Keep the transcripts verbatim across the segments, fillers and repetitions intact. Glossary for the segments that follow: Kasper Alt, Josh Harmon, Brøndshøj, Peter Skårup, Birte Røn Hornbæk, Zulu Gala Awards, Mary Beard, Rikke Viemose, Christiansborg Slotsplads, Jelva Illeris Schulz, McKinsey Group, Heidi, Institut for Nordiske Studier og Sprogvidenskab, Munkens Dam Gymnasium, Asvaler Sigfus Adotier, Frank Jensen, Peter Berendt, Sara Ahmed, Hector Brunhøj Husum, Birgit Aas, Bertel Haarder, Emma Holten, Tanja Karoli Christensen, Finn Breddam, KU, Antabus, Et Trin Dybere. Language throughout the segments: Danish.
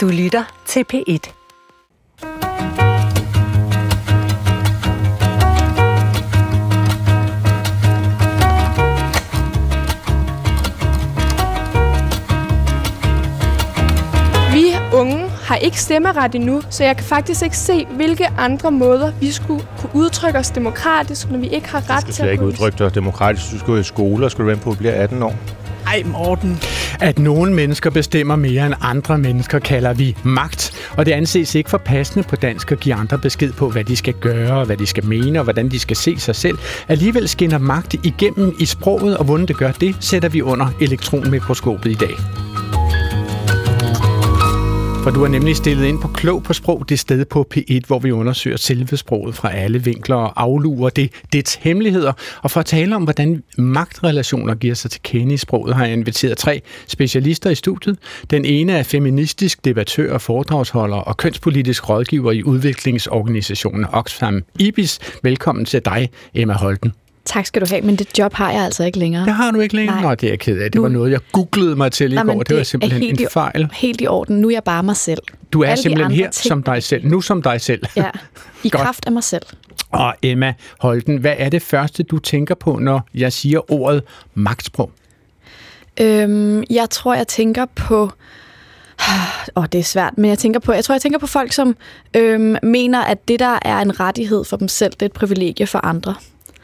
Du lytter til P et. Unge har ikke stemmeret endnu, så jeg kan faktisk ikke se, hvilke andre måder vi skulle kunne udtrykke os demokratisk, når vi ikke har ret til at... Du skal ikke udtrykke dig demokratisk. Du skal jo i skole, og skal du være på at blive atten år. Ej, Morten. At nogle mennesker bestemmer mere end andre mennesker, kalder vi magt. Og det anses ikke for passende på dansk at give andre besked på, hvad de skal gøre, hvad de skal mene og hvordan de skal se sig selv. Alligevel skinner magt igennem i sproget, og hvordan det gør det, sætter vi under elektronmikroskopet i dag. For du er nemlig stillet ind på Klog på Sprog, det sted på P et, hvor vi undersøger selve sproget fra alle vinkler og afluger det, dets hemmeligheder. Og for at tale om, hvordan magtrelationer giver sig til kende i sproget, har jeg inviteret tre specialister i studiet. Den ene er feministisk debattør, foredragsholder og kønspolitisk rådgiver i udviklingsorganisationen Oxfam-Ibis. Velkommen til dig, Emma Holten. Tak skal du have, men det job har jeg altså ikke længere. Det har du ikke længere? Nej. Nå, det er jeg ked af. Det var noget, jeg googlede mig til i Nej, går, det, det var simpelthen en fejl. I, helt i orden. Nu er jeg bare mig selv. Du er Alle simpelthen her ting. som dig selv. Nu som dig selv. Ja, i kraft af mig selv. Og Emma Holten, hvad er det første, du tænker på, når jeg siger ordet magtsprog? Øhm, jeg tror, jeg tænker på... Åh, oh, det er svært, men jeg tænker på, jeg tror, jeg tænker på folk, som øhm, mener, at det, der er en rettighed for dem selv, det er et privilegie for andre.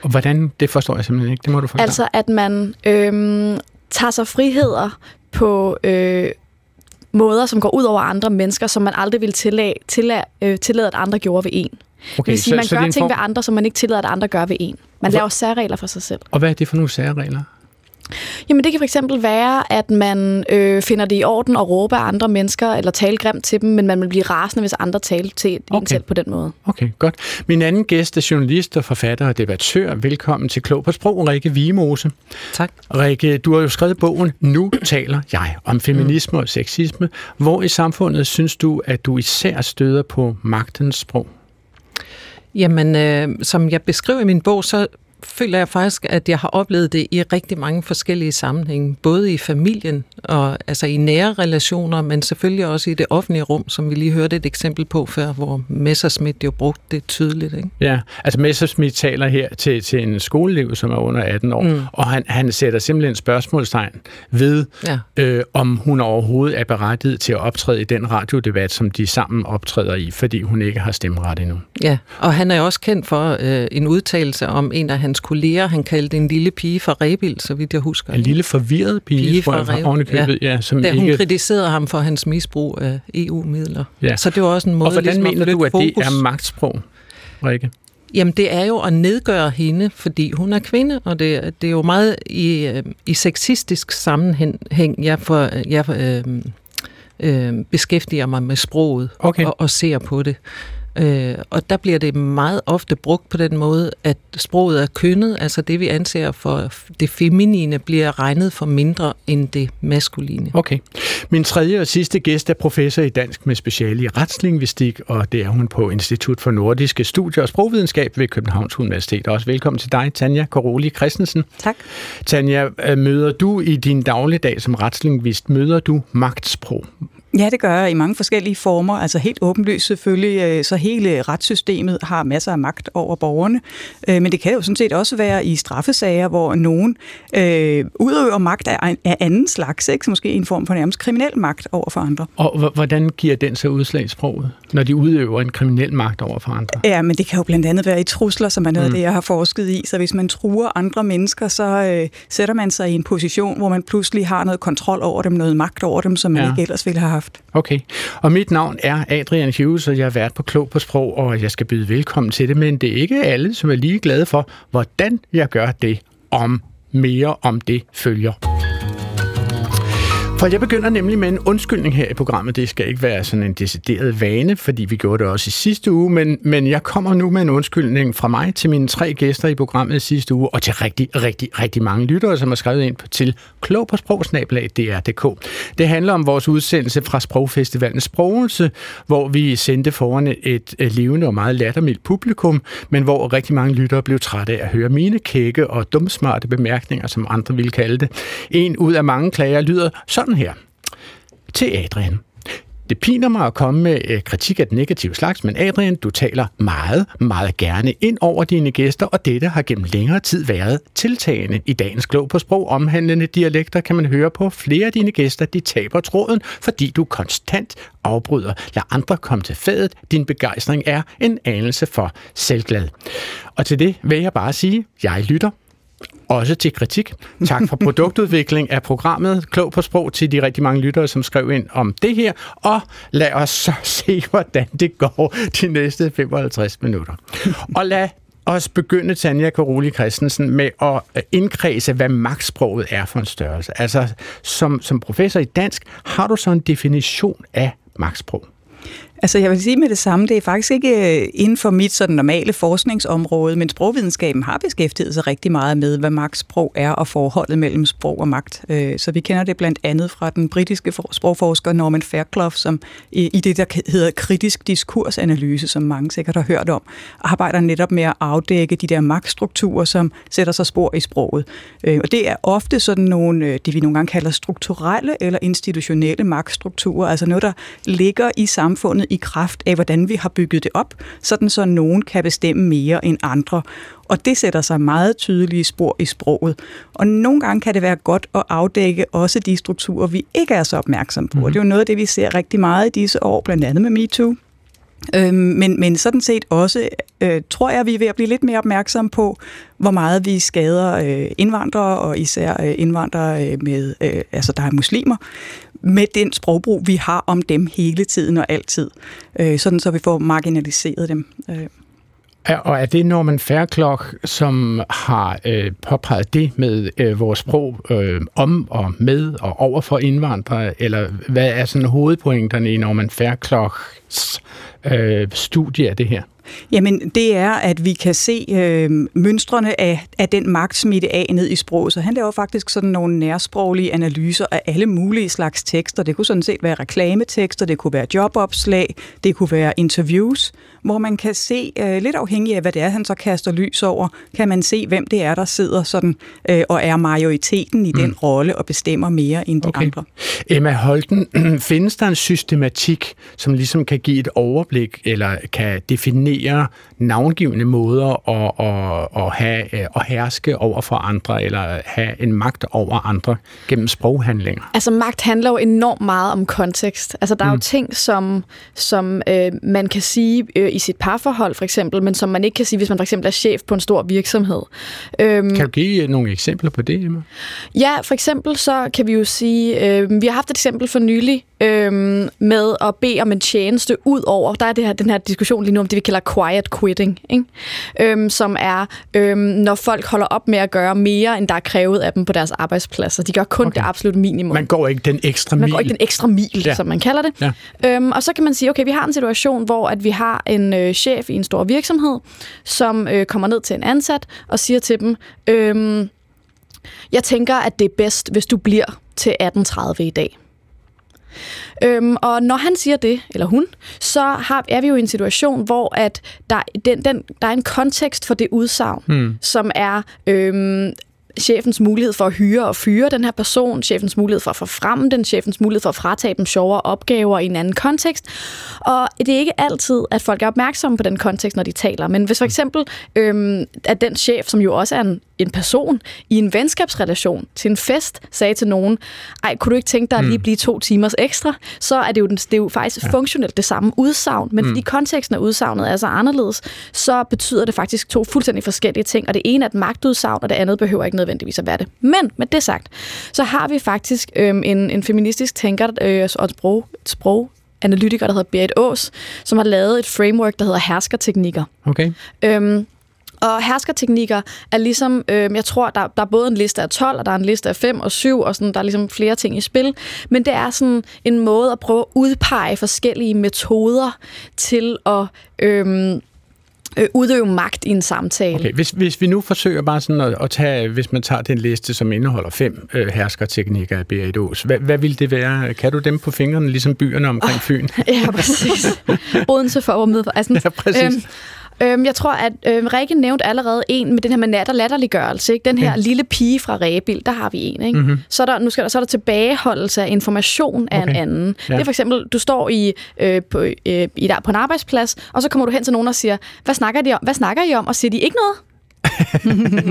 Og hvordan? Det forstår jeg simpelthen ikke. Det må du forklare. Altså, at man øh, tager sig friheder på øh, måder, som går ud over andre mennesker, som man aldrig ville tillade, tillade, øh, tillade at andre gjorde ved en. Okay, det vil sige, så, man så gør ting form... ved andre, som man ikke tillader, at andre gør ved en. Man Hvor... laver særregler for sig selv. Og hvad er det for nogle særregler? Jamen, det kan for eksempel være, at man øh, finder det i orden at råbe andre mennesker eller tale grimt til dem, men man vil blive rasende, hvis andre taler til okay. en selv på den måde. Okay, godt. Min anden gæst er journalist og forfatter og debattør. Velkommen til Klog på Sprog, Rikke Viemose. Tak. Rikke, du har jo skrevet bogen Nu taler jeg om feminisme mm. og sexisme. Hvor i samfundet synes du, at du især støder på magtens sprog? Jamen, øh, som jeg beskriver i min bog, så føler jeg faktisk, at jeg har oplevet det i rigtig mange forskellige sammenhænge, både i familien og altså i nære relationer, men selvfølgelig også i det offentlige rum, som vi lige hørte et eksempel på før, hvor Messerschmidt jo brugte det tydeligt. Ikke? Ja, altså Messerschmidt taler her til, til en skoleelev, som er under atten år, mm. og han, han sætter simpelthen spørgsmålstegn ved, ja. øh, om hun overhovedet er berettiget til at optræde i den radiodebat, som de sammen optræder i, fordi hun ikke har stemmeret endnu. Ja, og han er også kendt for øh, en udtalelse om en af hans kolleger, han kaldte en lille pige fra Rebild, så vidt jeg husker. En lille forvirret pige, pige fra, fra Rebild, ja. ja som da hun ikke... kritiserede ham for hans misbrug af E U-midler. Ja. Så det var også en måde... Og hvordan ligesom, mener du, at fokus... det er magtsprog, Rikke? Jamen, det er jo at nedgøre hende, fordi hun er kvinde, og det, det er jo meget i, i sexistisk sammenhæng, jeg for... Jeg for øh, øh, beskæftiger mig med sproget okay. og, og ser på det. Øh, og der bliver det meget ofte brugt på den måde, at sproget er kønnet, altså det vi anser for det feminine, bliver regnet for mindre end det maskuline. Okay. Min tredje og sidste gæst er professor i dansk med speciale i retslingvistik, og det er hun på Institut for Nordiske Studier og Sprogvidenskab ved Københavns Universitet. Også velkommen til dig, Tanja Karoli Christensen. Tak. Tanja, møder du i din dagligdag som retslingvist, møder du magtsprog? Ja, det gør jeg i mange forskellige former. Altså helt åbenlyst selvfølgelig, så hele retssystemet har masser af magt over borgerne. Men det kan jo sådan set også være i straffesager, hvor nogen øh, udøver magt af, af anden slags, ikke? Så måske en form for nærmest kriminel magt over for andre. Og hvordan giver den så udslag i sproget, når de udøver en kriminel magt over for andre? Ja, men det kan jo blandt andet være i trusler, som er noget af mm. det, jeg har forsket i. Så hvis man truer andre mennesker, så øh, sætter man sig i en position, hvor man pludselig har noget kontrol over dem, noget magt over dem, som man ja. ikke ellers ville have haft. Okay, og mit navn er Adrian Hughes, og jeg har været på Klog på Sprog, og jeg skal byde velkommen til det, men det er ikke alle, som er lige glade for, hvordan jeg gør det, om mere om det følger. For jeg begynder nemlig med en undskyldning her i programmet. Det skal ikke være sådan en decideret vane, fordi vi gjorde det også i sidste uge, men, men jeg kommer nu med en undskyldning fra mig til mine tre gæster i programmet i sidste uge, og til rigtig, rigtig, rigtig mange lyttere, som har skrevet ind til klog på sprog snabel-a d r punktum d k. Det handler om vores udsendelse fra Sprogfestivalens Sprogelse, hvor vi sendte foran et levende og meget lattermildt publikum, men hvor rigtig mange lyttere blev trætte af at høre mine kække og dumsmarte bemærkninger, som andre ville kalde det. En ud af mange klager lyder så her. Til Adrian. Det piner mig at komme med kritik af den negative slags, men Adrian, du taler meget, meget gerne ind over dine gæster, og dette har gennem længere tid været tiltagende. I dagens Klog på Sprog omhandlende dialekter kan man høre på flere af dine gæster, de taber tråden, fordi du konstant afbryder. Lad andre komme til fadet. Din begejstring er en anelse for selvglad. Og til det vil jeg bare sige, jeg lytter. Også til kritik. Tak for produktudvikling af programmet Klog på Sprog til de rigtig mange lyttere, som skrev ind om det her. Og lad os så se, hvordan det går de næste femoghalvtreds minutter. Og lad os begynde, Tanja Karoli Christensen, med at indkredse, hvad magtsproget er for en størrelse. Altså, som, som professor i dansk, har du så en definition af magtsprog? Altså, jeg vil sige med det samme, det er faktisk ikke inden for mit sådan normale forskningsområde, men sprogvidenskaben har beskæftiget sig rigtig meget med, hvad magtsprog er og forholdet mellem sprog og magt. Så vi kender det blandt andet fra den britiske sprogforsker Norman Fairclough, som i det, der hedder kritisk diskursanalyse, som mange sikkert har hørt om, arbejder netop med at afdække de der magtstrukturer, som sætter sig spor i sproget. Og det er ofte sådan nogle, det vi nogle gange kalder strukturelle eller institutionelle magtstrukturer, altså noget, der ligger i samfundet i kraft af, hvordan vi har bygget det op, sådan så nogen kan bestemme mere end andre. Og det sætter sig meget tydelige spor i sproget. Og nogle gange kan det være godt at afdække også de strukturer, vi ikke er så opmærksomme på. Mm-hmm. Det er jo noget af det, vi ser rigtig meget i disse år, blandt andet med MeToo. Øhm, men, men sådan set også, øh, tror jeg, vi er ved at blive lidt mere opmærksomme på, hvor meget vi skader øh, indvandrere, og især øh, indvandrere øh, med, øh, altså der er muslimer, med den sprogbrug, vi har om dem hele tiden og altid. Øh, sådan så vi får marginaliseret dem. Øh. Ja, og er det Norman Fairclough, som har øh, påpeget det med øh, vores sprog øh, om og med og over for indvandrere? Eller hvad er sådan hovedpointerne i Norman Faircloughs øh, studie af det her? Jamen, det er, at vi kan se øh, mønstrene af, af den magt smitte af ned i sproget. Så han laver faktisk sådan nogle nærsproglige analyser af alle mulige slags tekster. Det kunne sådan set være reklametekster, det kunne være jobopslag, det kunne være interviews, hvor man kan se, øh, lidt afhængig af, hvad det er, han så kaster lys over, kan man se, hvem det er, der sidder sådan øh, og er majoriteten i mm. den rolle og bestemmer mere end de okay. andre. Emma Holten, findes der en systematik, som ligesom kan give et overblik eller kan definere navngivende måder at, at, at, have, at herske over for andre, eller have en magt over andre gennem sproghandlinger? Altså, magt handler jo enormt meget om kontekst. Altså, der er mm. jo ting, som, som øh, man kan sige øh, i sit parforhold, for eksempel, men som man ikke kan sige, hvis man for eksempel er chef på en stor virksomhed. Øhm, kan du give nogle eksempler på det, Emma? Ja, for eksempel så kan vi jo sige, øh, vi har haft et eksempel for nylig, Øhm, med at bede om en tjeneste ud over, der er det her, den her diskussion lige nu om det, vi kalder quiet quitting, ikke? Øhm, som er, øhm, når folk holder op med at gøre mere, end der er krævet af dem på deres arbejdspladser. De gør kun okay. det absolut minimum. Man går ikke den ekstra mil. Man går ikke den ekstra mil, ja. Som man kalder det. Ja. Øhm, og så kan man sige, okay, vi har en situation, hvor at vi har en øh, chef i en stor virksomhed, som øh, kommer ned til en ansat og siger til dem, øhm, jeg tænker, at det er bedst, hvis du bliver til atten tredive i dag. Øhm, og når han siger det, eller hun, så har, er vi jo i en situation, hvor at der, den, den, der er en kontekst for det udsagn, mm. som er øhm, chefens mulighed for at hyre og fyre den her person, chefens mulighed for at forfremme den, chefens mulighed for at fratage dem sjovere opgaver i en anden kontekst. Og det er ikke altid, at folk er opmærksomme på den kontekst, når de taler. Men hvis for eksempel øhm, at den chef, som jo også er en en person i en venskabsrelation til en fest, sagde til nogen, ej, kunne du ikke tænke dig at lige blive to timers ekstra? Så er det jo, den, det er jo faktisk ja. Funktionelt det samme udsagn, men mm. fordi konteksten af udsagnet er så anderledes, så betyder det faktisk to fuldstændig forskellige ting, og det ene er et magtudsagn, og det andet behøver ikke nødvendigvis at være det. Men med det sagt, så har vi faktisk øh, en, en feministisk tænker øh, og et sprog, et sprog analytiker, der hedder Birgit Aas, som har lavet et framework, der hedder herskerteknikker. Okay. Øhm, Og herskerteknikker er ligesom, øh, jeg tror, der, der er både en liste af tolv, og der er en liste af fem og syv, og sådan, der er ligesom flere ting i spil. Men det er sådan en måde at prøve at udpege forskellige metoder til at øh, øh, udøve magt i en samtale. Okay, hvis, hvis vi nu forsøger bare sådan at, at tage, hvis man tager den liste, som indeholder fem øh, herskerteknikker af Birgit Aas, hvad, hvad vil det være? Kan du dem på fingrene, ligesom byerne omkring oh, Fyn? Ja, præcis. Odense for at være med. Altså, ja, præcis. Øh, Øhm, jeg tror, at øhm, Rikke nævnte allerede en med den her med nat- og latterliggørelse. Ikke? Den her okay. lille pige fra Rebild, der har vi en. Ikke? Mm-hmm. Så, er der, nu skal der, så er der tilbageholdelse af information af okay. en anden. Ja. Det er for eksempel, du står i, øh, på, øh, i der, på en arbejdsplads, og så kommer du hen til nogen og siger, hvad snakker de om? Hvad snakker I om? Og siger de ikke noget?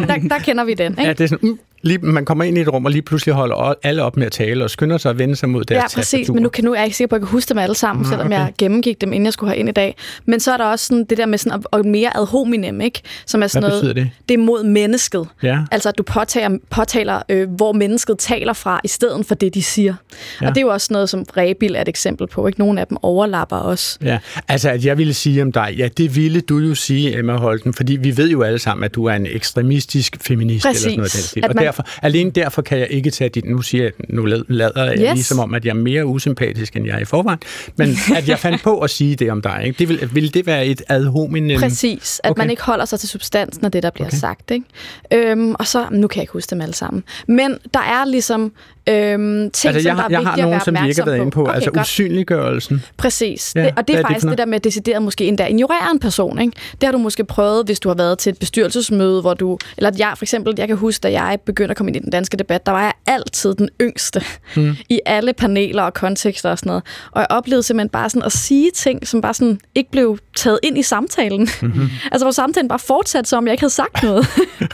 der, der kender vi den. Ikke? Ja, det er sådan... Mm. Lige, man kommer ind i et rum, og lige pludselig holder alle op med at tale, og skynder sig at vende sig mod deres tastaturer. Ja, præcis, tastaturer. Men nu, kan, nu er jeg ikke sikker på, at jeg kan huske dem alle sammen, mm, selvom okay. jeg gennemgik dem, inden jeg skulle herind i dag. Men så er der også sådan det der med sådan, og mere ad hominem, ikke? Som er sådan Hvad noget, det? Det er mod mennesket. Ja. Altså, at du påtager, påtaler, øh, hvor mennesket taler fra, i stedet for det, de siger. Ja. Og det er jo også noget, som Rebild er et eksempel på, ikke? Nogle af dem overlapper også. Ja, altså, at jeg ville sige om dig, ja, det ville du jo sige, Emma Holten, fordi vi ved jo alle sammen, at du er en ekstremistisk feminist, præcis, eller sådan noget der. Derfor, alene derfor kan jeg ikke tage dit... Nu siger jeg, nu lader jeg yes. ligesom om, at jeg er mere usympatisk, end jeg er i forvejen. Men at jeg fandt på at sige det om dig. Ikke? Det vil, vil det være et ad hominem... Præcis. At okay. man ikke holder sig til substansen af det, der bliver okay. sagt. Ikke? Øhm, og så... Nu kan jeg ikke huske dem alle sammen. Men der er ligesom... Øhm, ting, altså, jeg, som der er jeg har nogen, som vi ikke har været inde på. Okay, altså godt. Usynliggørelsen. Præcis. Ja, det, og det er faktisk det, det der med at decideret måske endda ignorere en person. Ikke? Det har du måske prøvet, hvis du har været til et bestyrelsesmøde, hvor du... Eller jeg for eksempel, jeg kan huske, da jeg begyndte at komme ind i den danske debat, der var jeg altid den yngste mm. i alle paneler og kontekster og sådan noget. Og jeg oplevede simpelthen bare sådan at sige ting, som bare sådan ikke blev taget ind i samtalen. Mm-hmm. Altså hvor samtalen bare fortsatte, som jeg ikke havde sagt noget. okay.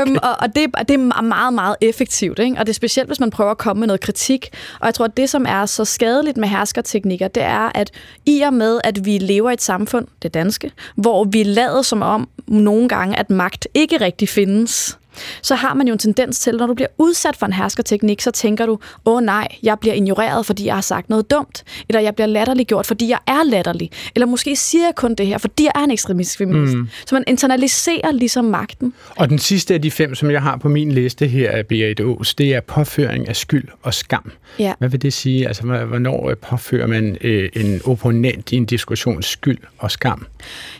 øhm, og og det, det er meget, meget effektivt. Ikke? Og det er specielt, hvis man prøver at komme med noget kritik. Og jeg tror, at det, som er så skadeligt med herskerteknikker, det er, at i og med, at vi lever i et samfund, det danske, hvor vi lader som om nogle gange, at magt ikke rigtig findes, så har man jo en tendens til, når du bliver udsat for en herskerteknik, så tænker du, åh nej, jeg bliver ignoreret, fordi jeg har sagt noget dumt, eller jeg bliver latterliggjort, fordi jeg er latterlig, eller måske siger jeg kun det her, fordi jeg er en ekstremistisk feminist. Mm. Så man internaliserer ligesom magten. Og den sidste af de fem, som jeg har på min liste her af Birgit Aas, det er påføring af skyld og skam. Ja. Hvad vil det sige? Altså, hvornår påfører man øh, en opponent i en diskussion skyld og skam?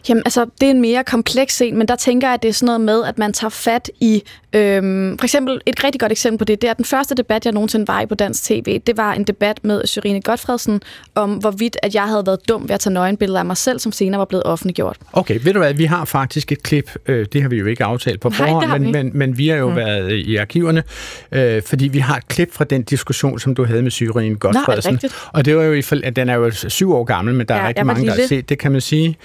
Jamen, altså, det er en mere kompleks en, men der tænker jeg, at det er sådan noget med, at man tager fat i Øhm, for eksempel, et rigtig godt eksempel på det, det er den første debat, jeg nogensinde var i på dansk tv. Det var en debat med Sørine Gottfredsen om, hvorvidt at jeg havde været dum ved at tage nøgenbilleder af mig selv, som senere var blevet offentliggjort. Okay, ved du hvad, vi har faktisk et klip, øh, det har vi jo ikke aftalt på forhånd, men, men, men vi har jo mm. været i arkiverne, øh, fordi vi har et klip fra den diskussion, som du havde med Sørine Gottfredsen. Nå, og det var jo i for, den er jo syv år gammel, men der ja, er rigtig mange, lille. der har set det, kan man sige.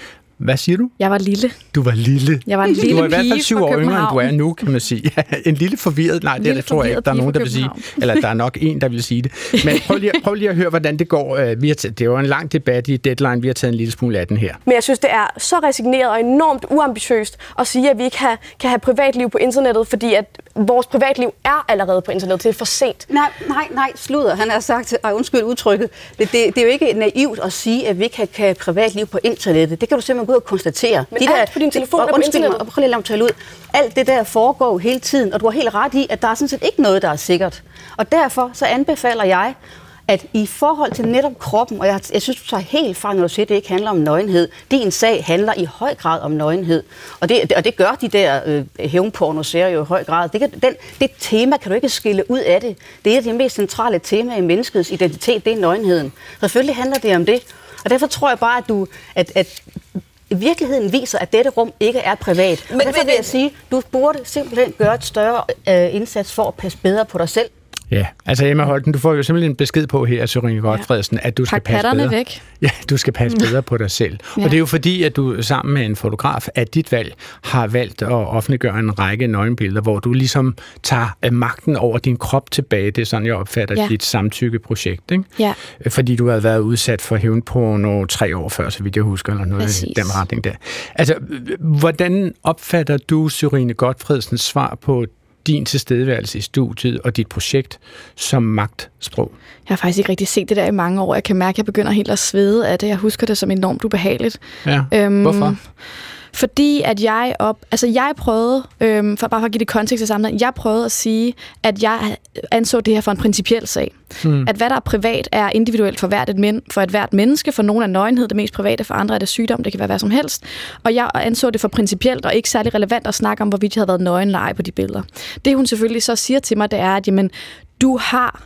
Hvad siger du? Jeg var lille. Du var lille. Jeg var en lille du var i hvert fald syv år yngre, end du er nu, kan man sige. en lille forvirret, nej, lille det, det tror jeg ikke, der er nogen, der vil sige. Eller der er nok en, der vil sige det. Men prøv lige, prøv lige at høre, hvordan det går. Vi har t- det var en lang debat i Deadline, vi har taget en lille smule af den her. Men jeg synes, det er så resigneret og enormt uambitiøst at sige, at vi ikke have, kan have privatliv på internettet, fordi at vores privatliv er allerede på internettet. Det er for sent. Nej, nej, nej, sluder. Han har sagt, og undskyld udtrykket, det, det, det er jo ikke naivt at sige, at vi ikke kan have privatliv på internettet. Det kan du simpelthen og konstatere. Men de alt der, på din telefon, der undskyld mig, og prøv lige at tale ud. Alt det der foregår hele tiden, og du har helt ret i, at der er sådan set ikke noget, der er sikkert. Og derfor så anbefaler jeg, at i forhold til netop kroppen, og jeg, jeg synes, du tager helt fra, når du siger, at det ikke handler om nøgenhed. Din sag handler i høj grad om nøgenhed. Og det, og det gør de der øh, hævnpornoserier jo i høj grad. Det, kan, den, det tema kan du ikke skille ud af det. Det er et af de mest centrale temaer i menneskets identitet, det er nøgenheden. Selvfølgelig handler det om det. Og derfor tror jeg bare, at du... At, at virkeligheden viser, at dette rum ikke er privat. Men derfor vil jeg sige, at du burde simpelthen gøre et større øh, indsats for at passe bedre på dig selv. Ja, altså Emma Holten, du får jo simpelthen en besked på her, Sørine Gottfredsen, ja. at du skal passe bedre. Væk. Ja, du skal passe bedre på dig selv. Ja. Og det er jo fordi, at du sammen med en fotograf af dit valg har valgt at offentliggøre en række nøgenbilleder, hvor du ligesom tager magten over din krop tilbage. Det er sådan, jeg opfatter ja. dit samtykkeprojekt, ikke? Ja. Fordi du har været udsat for hævnporno tre år før, så vidt jeg husker, eller noget Præcis. i den retning der. Altså, hvordan opfatter du Sørine Gottfredsens svar på din tilstedeværelse i studiet og dit projekt som magtsprog? Jeg har faktisk ikke rigtig set det der i mange år. Jeg kan mærke, at jeg begynder helt at svede af det. Jeg husker det som enormt ubehageligt. Ja. Øhm, Hvorfor? Fordi at jeg op... Altså, jeg prøvede... Øhm, for bare for at give det kontekst i sammenhæng. Jeg prøvede at sige, at jeg anså det her for en principiel sag. Mm. At hvad der er privat, er individuelt for hvert et, men, for et hvert menneske. For nogen er nøgenhed det mest private, for andre er det sygdom. Det kan være hvad som helst. Og jeg anså det for principielt og ikke særlig relevant at snakke om, hvorvidt jeg havde været nøgen eller ej på de billeder. Det hun selvfølgelig så siger til mig, det er, at jamen, du har...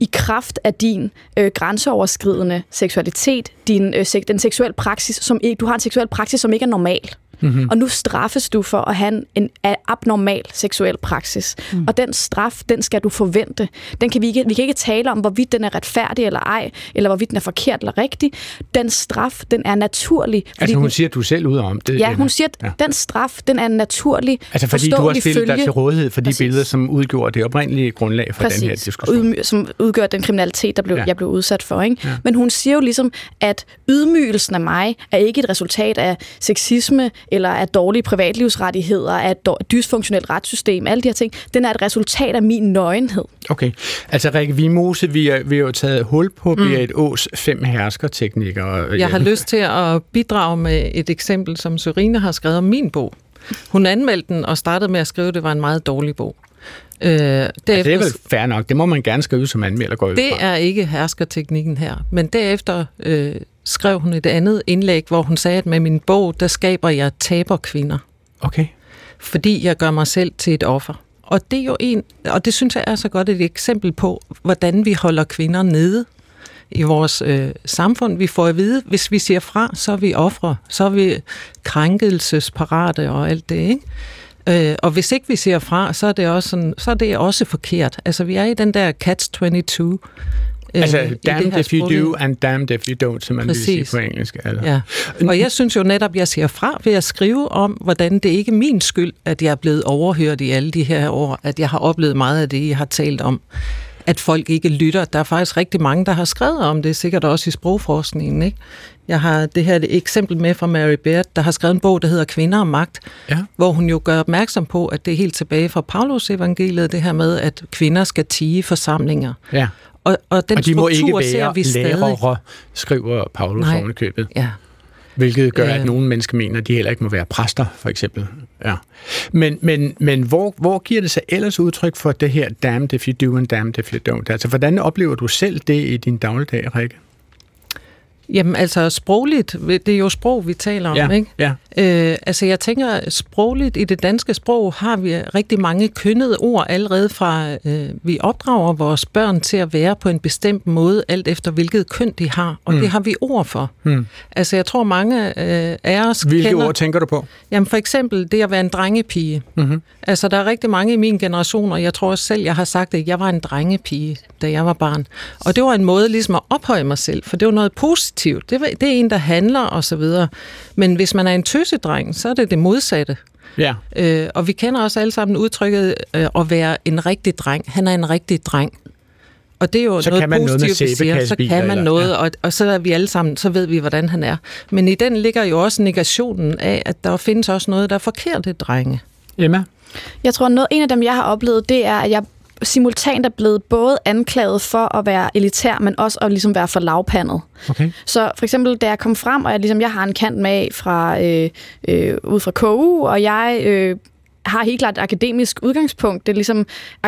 i kraft af din øh, grænseoverskridende seksualitet, din, øh, den seksuel praksis, som ikke, du har en seksuel praksis, som ikke er normal. Mm-hmm. Og nu straffes du for at have en, en abnormal seksuel praksis. Mm. Og den straf, den skal du forvente. Den kan vi, ikke, vi kan ikke tale om, hvorvidt den er retfærdig eller ej, eller hvorvidt den er forkert eller rigtig. Den straf, den er naturlig. Altså hun den, siger, at du selv ud om det? Ja, eller? Hun siger, at ja. Den straf, den er en naturlig, altså fordi du har stillet dig til rådighed for de Præcis. Billeder, som udgjorde det oprindelige grundlag for Præcis. Den her diskussion. Ud, som udgør den kriminalitet, der blev, ja. jeg blev udsat for. Ikke? Ja. Men hun siger jo ligesom, at ydmygelsen af mig er ikke et resultat af sexisme, eller af dårlige privatlivsrettigheder, af dysfunktionelt retssystem, alle de her ting, den er et resultat af min nøgenhed. Okay. Altså Rikke Viemose, vi har vi jo taget hul på mm. Birgit Aas fem herskerteknikker. Jeg har lyst til at bidrage med et eksempel, som Sørine har skrevet om min bog. Hun anmeldte den og startede med at skrive, at det var en meget dårlig bog. Øh, derefter, ja, det er vel fair nok. Det må man gerne skrive, som anmelder går ud fra. Det er ikke herskerteknikken her. Men derefter... Øh, skrev hun et andet indlæg, hvor hun sagde, at med min bog, der skaber jeg taberkvinder. Okay. Fordi jeg gør mig selv til et offer. Og det er jo en, og det synes jeg er så godt et eksempel på, hvordan vi holder kvinder nede i vores øh, samfund. Vi får at vide, hvis vi siger fra, så er vi ofre, så er vi krænkelsesparate og alt det, ikke? Øh, og hvis ikke vi siger fra, så er det også sådan, så er det også forkert. Altså, vi er i den der catch tyve-to. Altså, damned if you do, and damned if you don't, som man vil sige på engelsk. Altså. Ja. Og jeg synes jo netop, at jeg siger fra ved at skrive om, hvordan det ikke er min skyld, at jeg er blevet overhørt i alle de her år, at jeg har oplevet meget af det, I har talt om, at folk ikke lytter. Der er faktisk rigtig mange, der har skrevet om det, sikkert også i sprogforskningen, ikke? Jeg har det her eksempel med fra Mary Beard, der har skrevet en bog, der hedder Kvinder og magt, ja. Hvor hun jo gør opmærksom på, at det er helt tilbage fra Paulus evangeliet, det her med, at kvinder skal tie forsamlinger. Ja. Og, og, den og de må ikke være lærere, skriver Paulus oven i købet. Ja. Hvilket gør, øh. at nogle mennesker mener, at de heller ikke må være præster, for eksempel. Ja. Men, men, men hvor, hvor giver det sig ellers udtryk for det her damned if you do and damned if you don't? Altså, hvordan oplever du selv det i din dagligdag, Rikke? Jamen, altså sprogligt, det er jo sprog, vi taler om, ja, ikke? Ja. Øh, altså, jeg tænker, sprogligt i det danske sprog har vi rigtig mange kønnede ord allerede fra, øh, vi opdrager vores børn til at være på en bestemt måde, alt efter hvilket køn de har, og mm. det har vi ord for. Mm. Altså, jeg tror mange øh, af os hvilke kender... Hvilke ord tænker du på? Jamen, for eksempel det at være en drengepige. Mm-hmm. Altså, der er rigtig mange i min generation, og jeg tror også selv, jeg har sagt det, at jeg var en drengepige, da jeg var barn. Og det var en måde ligesom at ophøje mig selv, for det var noget positivt. Det er en, der handler og så videre. Men hvis man er en tøsedreng, så er det det modsatte. Ja. Øh, og vi kender også alle sammen udtrykket øh, at være en rigtig dreng. Han er en rigtig dreng. Og det er jo så noget positivt, vi siger. Så kan man noget, ja. og, og så er vi alle sammen, så ved vi, hvordan han er. Men i den ligger jo også negationen af, at der findes også noget, der er forkert i drenge. Emma? Jeg tror, noget en af dem, jeg har oplevet, det er, at jeg simultant er blevet både anklaget for at være elitær, men også at ligesom være for lavpandet. Okay. Så for eksempel, da jeg kom frem, og jeg, ligesom, jeg har en kant med fra, øh, øh, ud fra K U, og jeg øh, har helt klart et akademisk udgangspunkt. Det, er ligesom,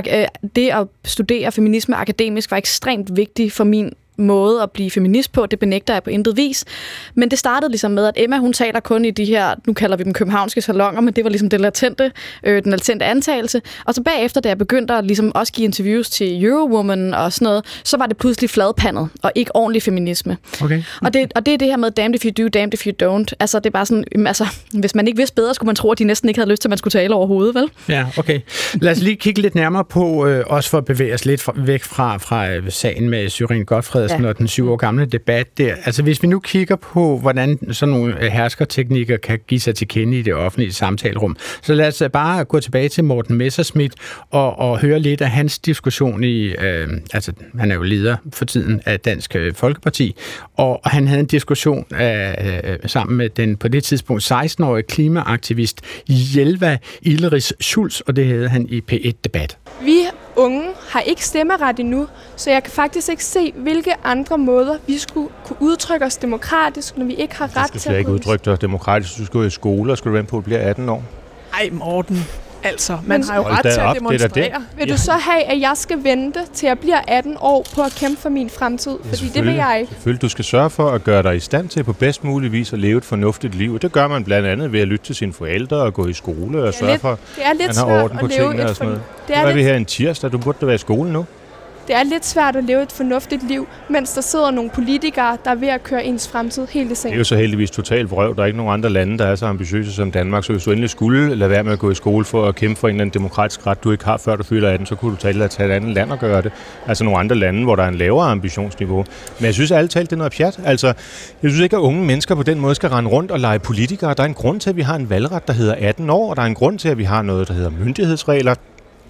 øh, det at studere feminisme akademisk var ekstremt vigtigt for min måde at blive feminist på, det benægter jeg på intet vis. Men det startede ligesom med, at Emma, hun taler kun i de her, nu kalder vi dem københavnske salonger, men det var ligesom det latente, øh, den latente antagelse. Og så bagefter, da jeg begyndte at ligesom også give interviews til Eurowoman og sådan noget, så var det pludselig fladpandet og ikke ordentlig feminisme. Okay. Og, det, og det er det her med damned if you do, damned if you don't. Altså, det er bare sådan, altså, hvis man ikke vidste bedre, skulle man tro, at de næsten ikke havde lyst til, at man skulle tale overhovedet, vel? Ja, okay. Lad os lige kigge lidt nærmere på, øh, også for at bevæge os lidt fra, væk fra, fra øh, sagen med Sørine Gottfredsen, ja. Og den syv år gamle debat der. Altså, hvis vi nu kigger på, hvordan sådan nogle herskerteknikker kan give sig til kende i det offentlige samtalerum, så lad os bare gå tilbage til Morten Messerschmidt og, og høre lidt af hans diskussion i, øh, altså, han er jo leder for tiden af Dansk Folkeparti, og han havde en diskussion af, øh, sammen med den på det tidspunkt seksten-årige klimaaktivist Jelva Illeris Schulz, og det havde han i P et-debat. Vi unge har ikke stemmeret endnu, så jeg kan faktisk ikke se, hvilke andre måder vi skulle kunne udtrykke os demokratisk, når vi ikke har ret til at... Du skal ikke udtrykke dig demokratisk. Du skal jo i skole, og skal du være på, at du bliver atten år. Ej, Morten. Altså, man Men, har jo ret til at op, demonstrere. Det det. Vil ja. Du så have, at jeg skal vente til jeg bliver atten år på at kæmpe for min fremtid? Ja, fordi det vil jeg ikke. Selvfølgelig. Du skal sørge for at gøre dig i stand til på bedst mulig vis at leve et fornuftigt liv. Og det gør man blandt andet ved at lytte til sine forældre og gå i skole og sørge lidt, for, at man har orden på tingene og sådan noget. Det er, det er lidt... vi her en tirsdag. Du burde da være i skole nu. Det er lidt svært at leve et fornuftigt liv, mens der sidder nogle politikere, der er ved at køre ens fremtid helt i seng. Det er jo så heldigvis totalt vrøv. Der er ikke nogen andre lande, der er så ambitiøse som Danmark. Så hvis du endelig skulle lade være med at gå i skole for at kæmpe for en eller anden demokratisk ret, du ikke har, før du fylder atten, så kunne du tage et andet land og gøre det. Altså nogle andre lande, hvor der er en lavere ambitionsniveau. Men jeg synes ærligt talt, det er noget pjat. Altså, jeg synes ikke, at unge mennesker på den måde skal rende rundt og lege politikere. Der er en grund til, at vi har en valgret, der hedder atten år, og der er en grund til, at vi har noget, der hedder myndighedsregler.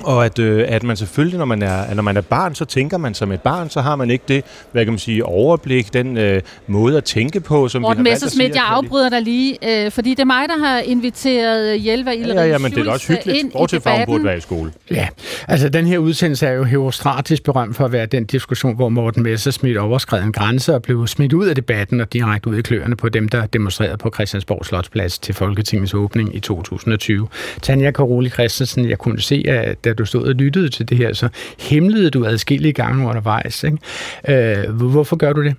Og at, øh, at man selvfølgelig, når man, er, når man er barn, så tænker man som et barn, så har man ikke det, hvad kan man sige, overblik, den øh, måde at tænke på, som Morten vi har valgt at sige. Morten Messerschmidt, jeg afbryder dig lige, øh, fordi det er mig, der har inviteret Jelva Illeris Schulz ja, ja, ja, men det er også hyggeligt, bort til, for hun burde være i skole. Ja, altså den her udsendelse er jo herostratisk berømt for at være den diskussion, hvor Morten Messerschmidt overskred en grænse og blev smidt ud af debatten og direkte ud i kløerne på dem, der demonstrerede på Christiansborg Slotsplads til Folketingets åbning i to tusind og tyve. Tanja Karoli Christensen, jeg kunne se, at da du stod og lyttede til det her, så himlede du adskillige gange undervejs. Ikke? Øh, hvorfor gør du det?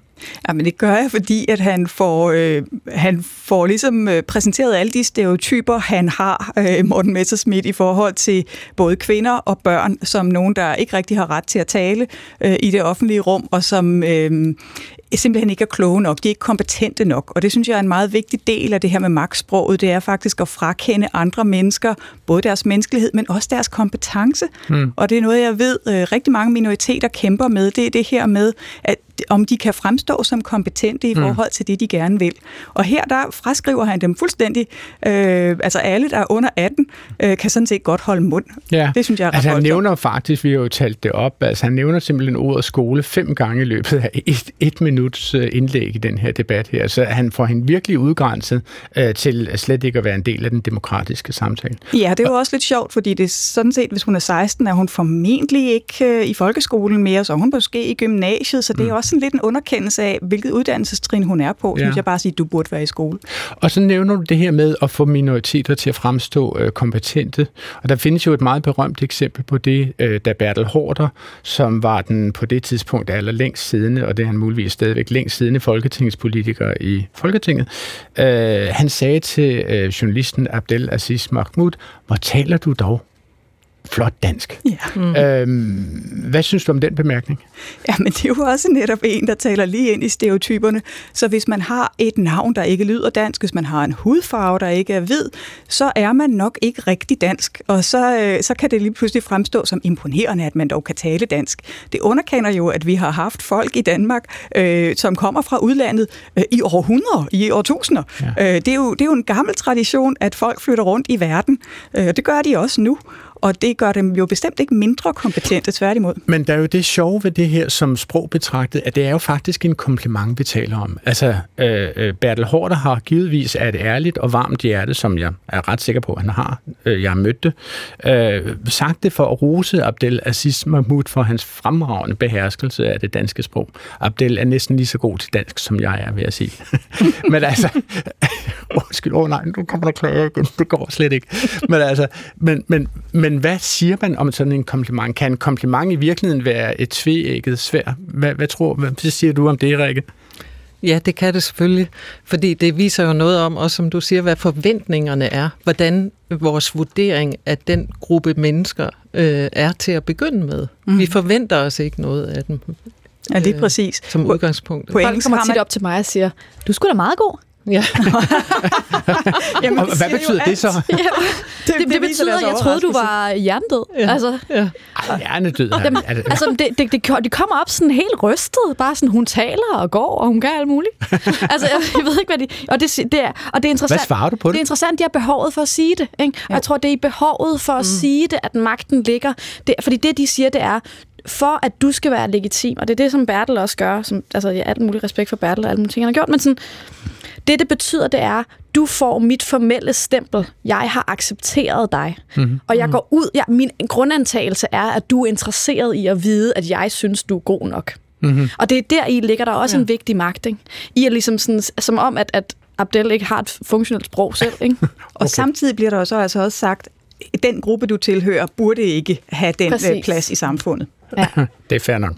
Jamen det gør jeg, fordi at han får, øh, han får ligesom øh, præsenteret alle de stereotyper, han har, øh, Morten Messerschmidt, i forhold til både kvinder og børn, som nogen, der ikke rigtig har ret til at tale øh, i det offentlige rum, og som øh, simpelthen ikke er kloge nok, de er ikke kompetente nok. Og det synes jeg er en meget vigtig del af det her med magtsproget, det er faktisk at frakende andre mennesker, både deres menneskelighed, men også deres kompetence. Mm. Og det er noget, jeg ved, øh, rigtig mange minoriteter kæmper med, det er det her med, at om de kan fremstå som kompetente i forhold til det, de gerne vil. Og her, der fraskriver han dem fuldstændig. Øh, altså alle, der er under atten, øh, kan sådan set godt holde mund. Ja. Det synes jeg er ret altså, han nævner faktisk, vi har jo talt det op, altså han nævner simpelthen ordet skole fem gange i løbet af et, et minuts indlæg i den her debat her. Så han får hende virkelig udgrænset øh, til slet ikke at være en del af den demokratiske samtale. Ja, det er jo også lidt sjovt, fordi det sådan set, hvis hun er seksten, er hun formentlig ikke øh, i folkeskolen mere, så er hun måske i gymnasiet, så det er mm. også sådan lidt en underkendelse af, hvilket uddannelsestrin hun er på, ja. Synes jeg bare at sige, at du burde være i skole. Og så nævner du det her med at få minoriteter til at fremstå øh, kompetente. Og der findes jo et meget berømt eksempel på det, øh, da Bertel Hårder, som var den på det tidspunkt allerlængst siddende, og det er han muligvis stadigvæk længst siddende folketingspolitiker i Folketinget, øh, han sagde til øh, journalisten Abdel Aziz Mahmoud, hvor taler du dog? Flot dansk. Ja. Mm. Øhm, hvad synes du om den bemærkning? Jamen, det er jo også netop en, der taler lige ind i stereotyperne. Så hvis man har et navn, der ikke lyder dansk, hvis man har en hudfarve, der ikke er hvid, så er man nok ikke rigtig dansk. Og så, øh, så kan det lige pludselig fremstå som imponerende, at man dog kan tale dansk. Det underkender jo, at vi har haft folk i Danmark, øh, som kommer fra udlandet øh, i århundreder, i årtusinder. Ja. Øh, det, er jo, det er jo en gammel tradition, at folk flytter rundt i verden. Øh, det gør de også nu. Og det gør dem jo bestemt ikke mindre kompetente, tværtimod. Men der er jo det sjove ved det her, som sprog betragtet, at det er jo faktisk en kompliment, vi taler om. Altså, øh, Bertel Haarder har givetvis et ærligt og varmt hjerte, som jeg er ret sikker på, han har, øh, jeg har mødt det, øh, sagt det for at rose Abdel Aziz Mahmoud for hans fremragende beherskelse af det danske sprog. Abdel er næsten lige så god til dansk, som jeg er, vil jeg sige. Men altså, undskyld, åh oh, nej, nu kommer der klager igen, det går slet ikke. Men altså, men, men, men Men hvad siger man om sådan en kompliment? Kan en kompliment i virkeligheden være et tveægget sværd? Hvad, hvad tror du? Hvad siger du om det, Rikke? Ja, det kan det selvfølgelig, fordi det viser jo noget om, også som du siger, hvad forventningerne er, hvordan vores vurdering af den gruppe mennesker øh, er til at begynde med. Mm. Vi forventer os ikke noget af dem. Ja, lige præcis. Øh, som udgangspunkt. Folk kommer tit op til mig og siger, du er sgu da meget god. Ja. Jamen, og hvad betyder det så? Ja. Det, det, det betyder, at jeg troede, du var hjernedød. Ja. Altså, ja. Ej, hjernedød. Dem, altså, det, det, det, de kommer op sådan helt rystet. Bare sådan, hun taler og går, og hun gør alt muligt. Altså, jeg, jeg ved ikke, hvad de... Og det, det er, og det er interessant, hvad svarer du på det? Det er interessant, de har behovet for at sige det. Ikke? Og jeg tror, det er i behovet for at mm. sige det, at magten ligger. Det, fordi det, de siger, det er... for at du skal være legitim, og det er det, som Bertel også gør, som, altså jeg har alt muligt respekt for Bertel og alle de ting, han har gjort, men sådan, det, det betyder, det er, du får mit formelle stempel. Jeg har accepteret dig. Mm-hmm. Og jeg går ud, jeg, min grundantagelse er, at du er interesseret i at vide, at jeg synes, du er god nok. Mm-hmm. Og det er der, i ligger der også ja. en vigtig magt, ikke? I er ligesom sådan, som om, at, at Abdel ikke har et funktionelt sprog selv, ikke? Okay. Og samtidig bliver der så altså også sagt, den gruppe, du tilhører, burde ikke have den Præcis. plads i samfundet. Ja. Det er fair nok.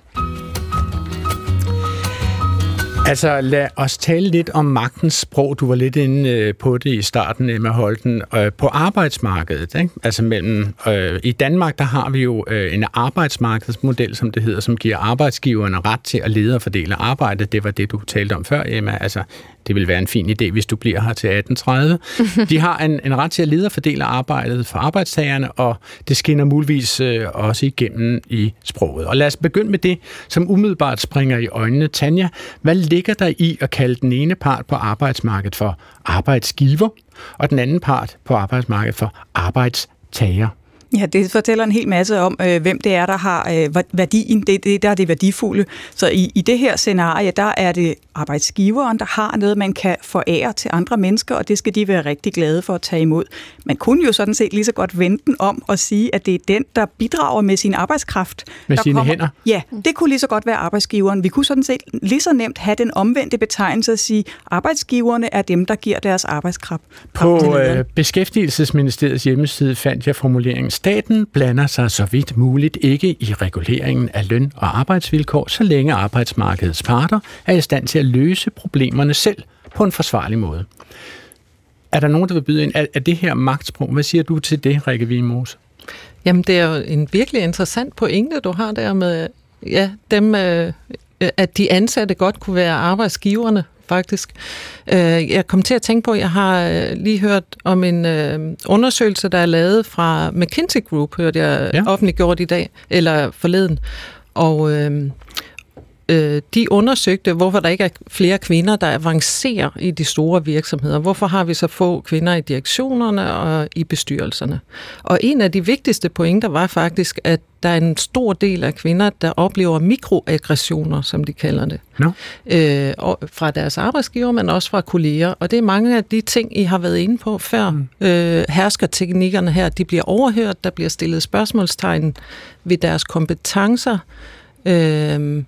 Altså, lad os tale lidt om magtens sprog. Du var lidt inde på det i starten, Emma Holten. På arbejdsmarkedet, ikke? Altså mellem... Øh, I Danmark, der har vi jo øh, en arbejdsmarkedsmodel, som det hedder, som giver arbejdsgiverne ret til at lede og fordele arbejdet. Det var det, du talte om før, Emma. Altså, det vil være en fin idé, hvis du bliver her til atten tredive. De har en, en ret til at lede og fordele arbejdet for arbejdstagerne, og det skinner muligvis øh, også igennem i sproget. Og lad os begynde med det, som umiddelbart springer i øjnene. Tanja, hvad ligger der i at kalde den ene part på arbejdsmarkedet for arbejdsgiver, og den anden part på arbejdsmarkedet for arbejdstager? Ja, det fortæller en hel masse om, øh, hvem det er, der har øh, værdien. Det, det der er det værdifulde. Så i, i det her scenarie, der er det arbejdsgiveren, der har noget, man kan forære til andre mennesker, og det skal de være rigtig glade for at tage imod. Man kunne jo sådan set lige så godt vende den om og sige, at det er den, der bidrager med sin arbejdskraft. Med der sine kommer, hænder? Ja, det kunne lige så godt være arbejdsgiveren. Vi kunne sådan set lige så nemt have den omvendte betegnelse at sige, at arbejdsgiverne er dem, der giver deres arbejdskraft. På øh, Beskæftigelsesministeriets hjemmeside fandt jeg formuleringen: staten blander sig så vidt muligt ikke i reguleringen af løn- og arbejdsvilkår, så længe arbejdsmarkedets parter er i stand til at løse problemerne selv på en forsvarlig måde. Er der nogen, der vil byde ind? Er det her magtsprog? Hvad siger du til det, Rikke Viemose? Jamen, det er jo en virkelig interessant pointe, du har der med, ja, dem, øh, at de ansatte godt kunne være arbejdsgiverne, faktisk. Jeg kom til at tænke på, at jeg har lige hørt om en undersøgelse, der er lavet fra McKinsey Group, hørte jeg ja. offentliggjort i dag, eller forleden. Og øh, øh, de undersøgte, hvorfor der ikke er flere kvinder, der avancerer i de store virksomheder. Hvorfor har vi så få kvinder i direktionerne og i bestyrelserne? Og en af de vigtigste pointer var faktisk, at der er en stor del af kvinder, der oplever mikroaggressioner, som de kalder det. No. Øh, og fra deres arbejdsgiver, men også fra kolleger. Og det er mange af de ting, I har været inde på før. Mm. Øh, herskerteknikkerne her, de bliver overhørt, der bliver stillet spørgsmålstegn ved deres kompetencer. Øh,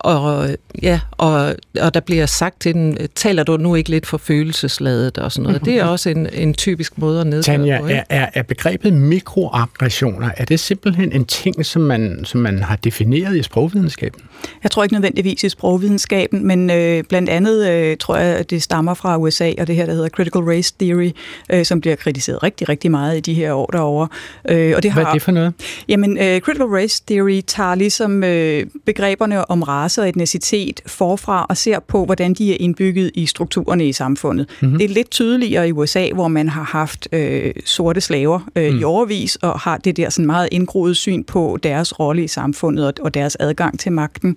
og, ja, og, og der bliver sagt til dem, taler du nu ikke lidt for følelsesladet og sådan noget. Mm-hmm. Det er også en, en typisk måde at nedgøre på. Tanja, er, er, er begrebet mikroaggressioner, er det simpelthen en ting, som man, som man har defineret i sprogvidenskaben? Jeg tror ikke nødvendigvis i sprogvidenskaben, men øh, blandt andet øh, tror jeg, at det stammer fra U S A, og det her, der hedder Critical Race Theory, øh, som bliver kritiseret rigtig, rigtig meget i de her år derovre. Øh, og det har, hvad er det for noget? Jamen, øh, Critical Race Theory tager ligesom øh, begreberne om race og etnicitet forfra og ser på, hvordan de er indbygget i strukturerne i samfundet. Mm-hmm. Det er lidt tydeligere i U S A, hvor man har haft øh, sorte slaver øh, mm. i årevis, og har det der sådan meget indgroet syn på deres rolle i samfundet og, og deres adgang til magten.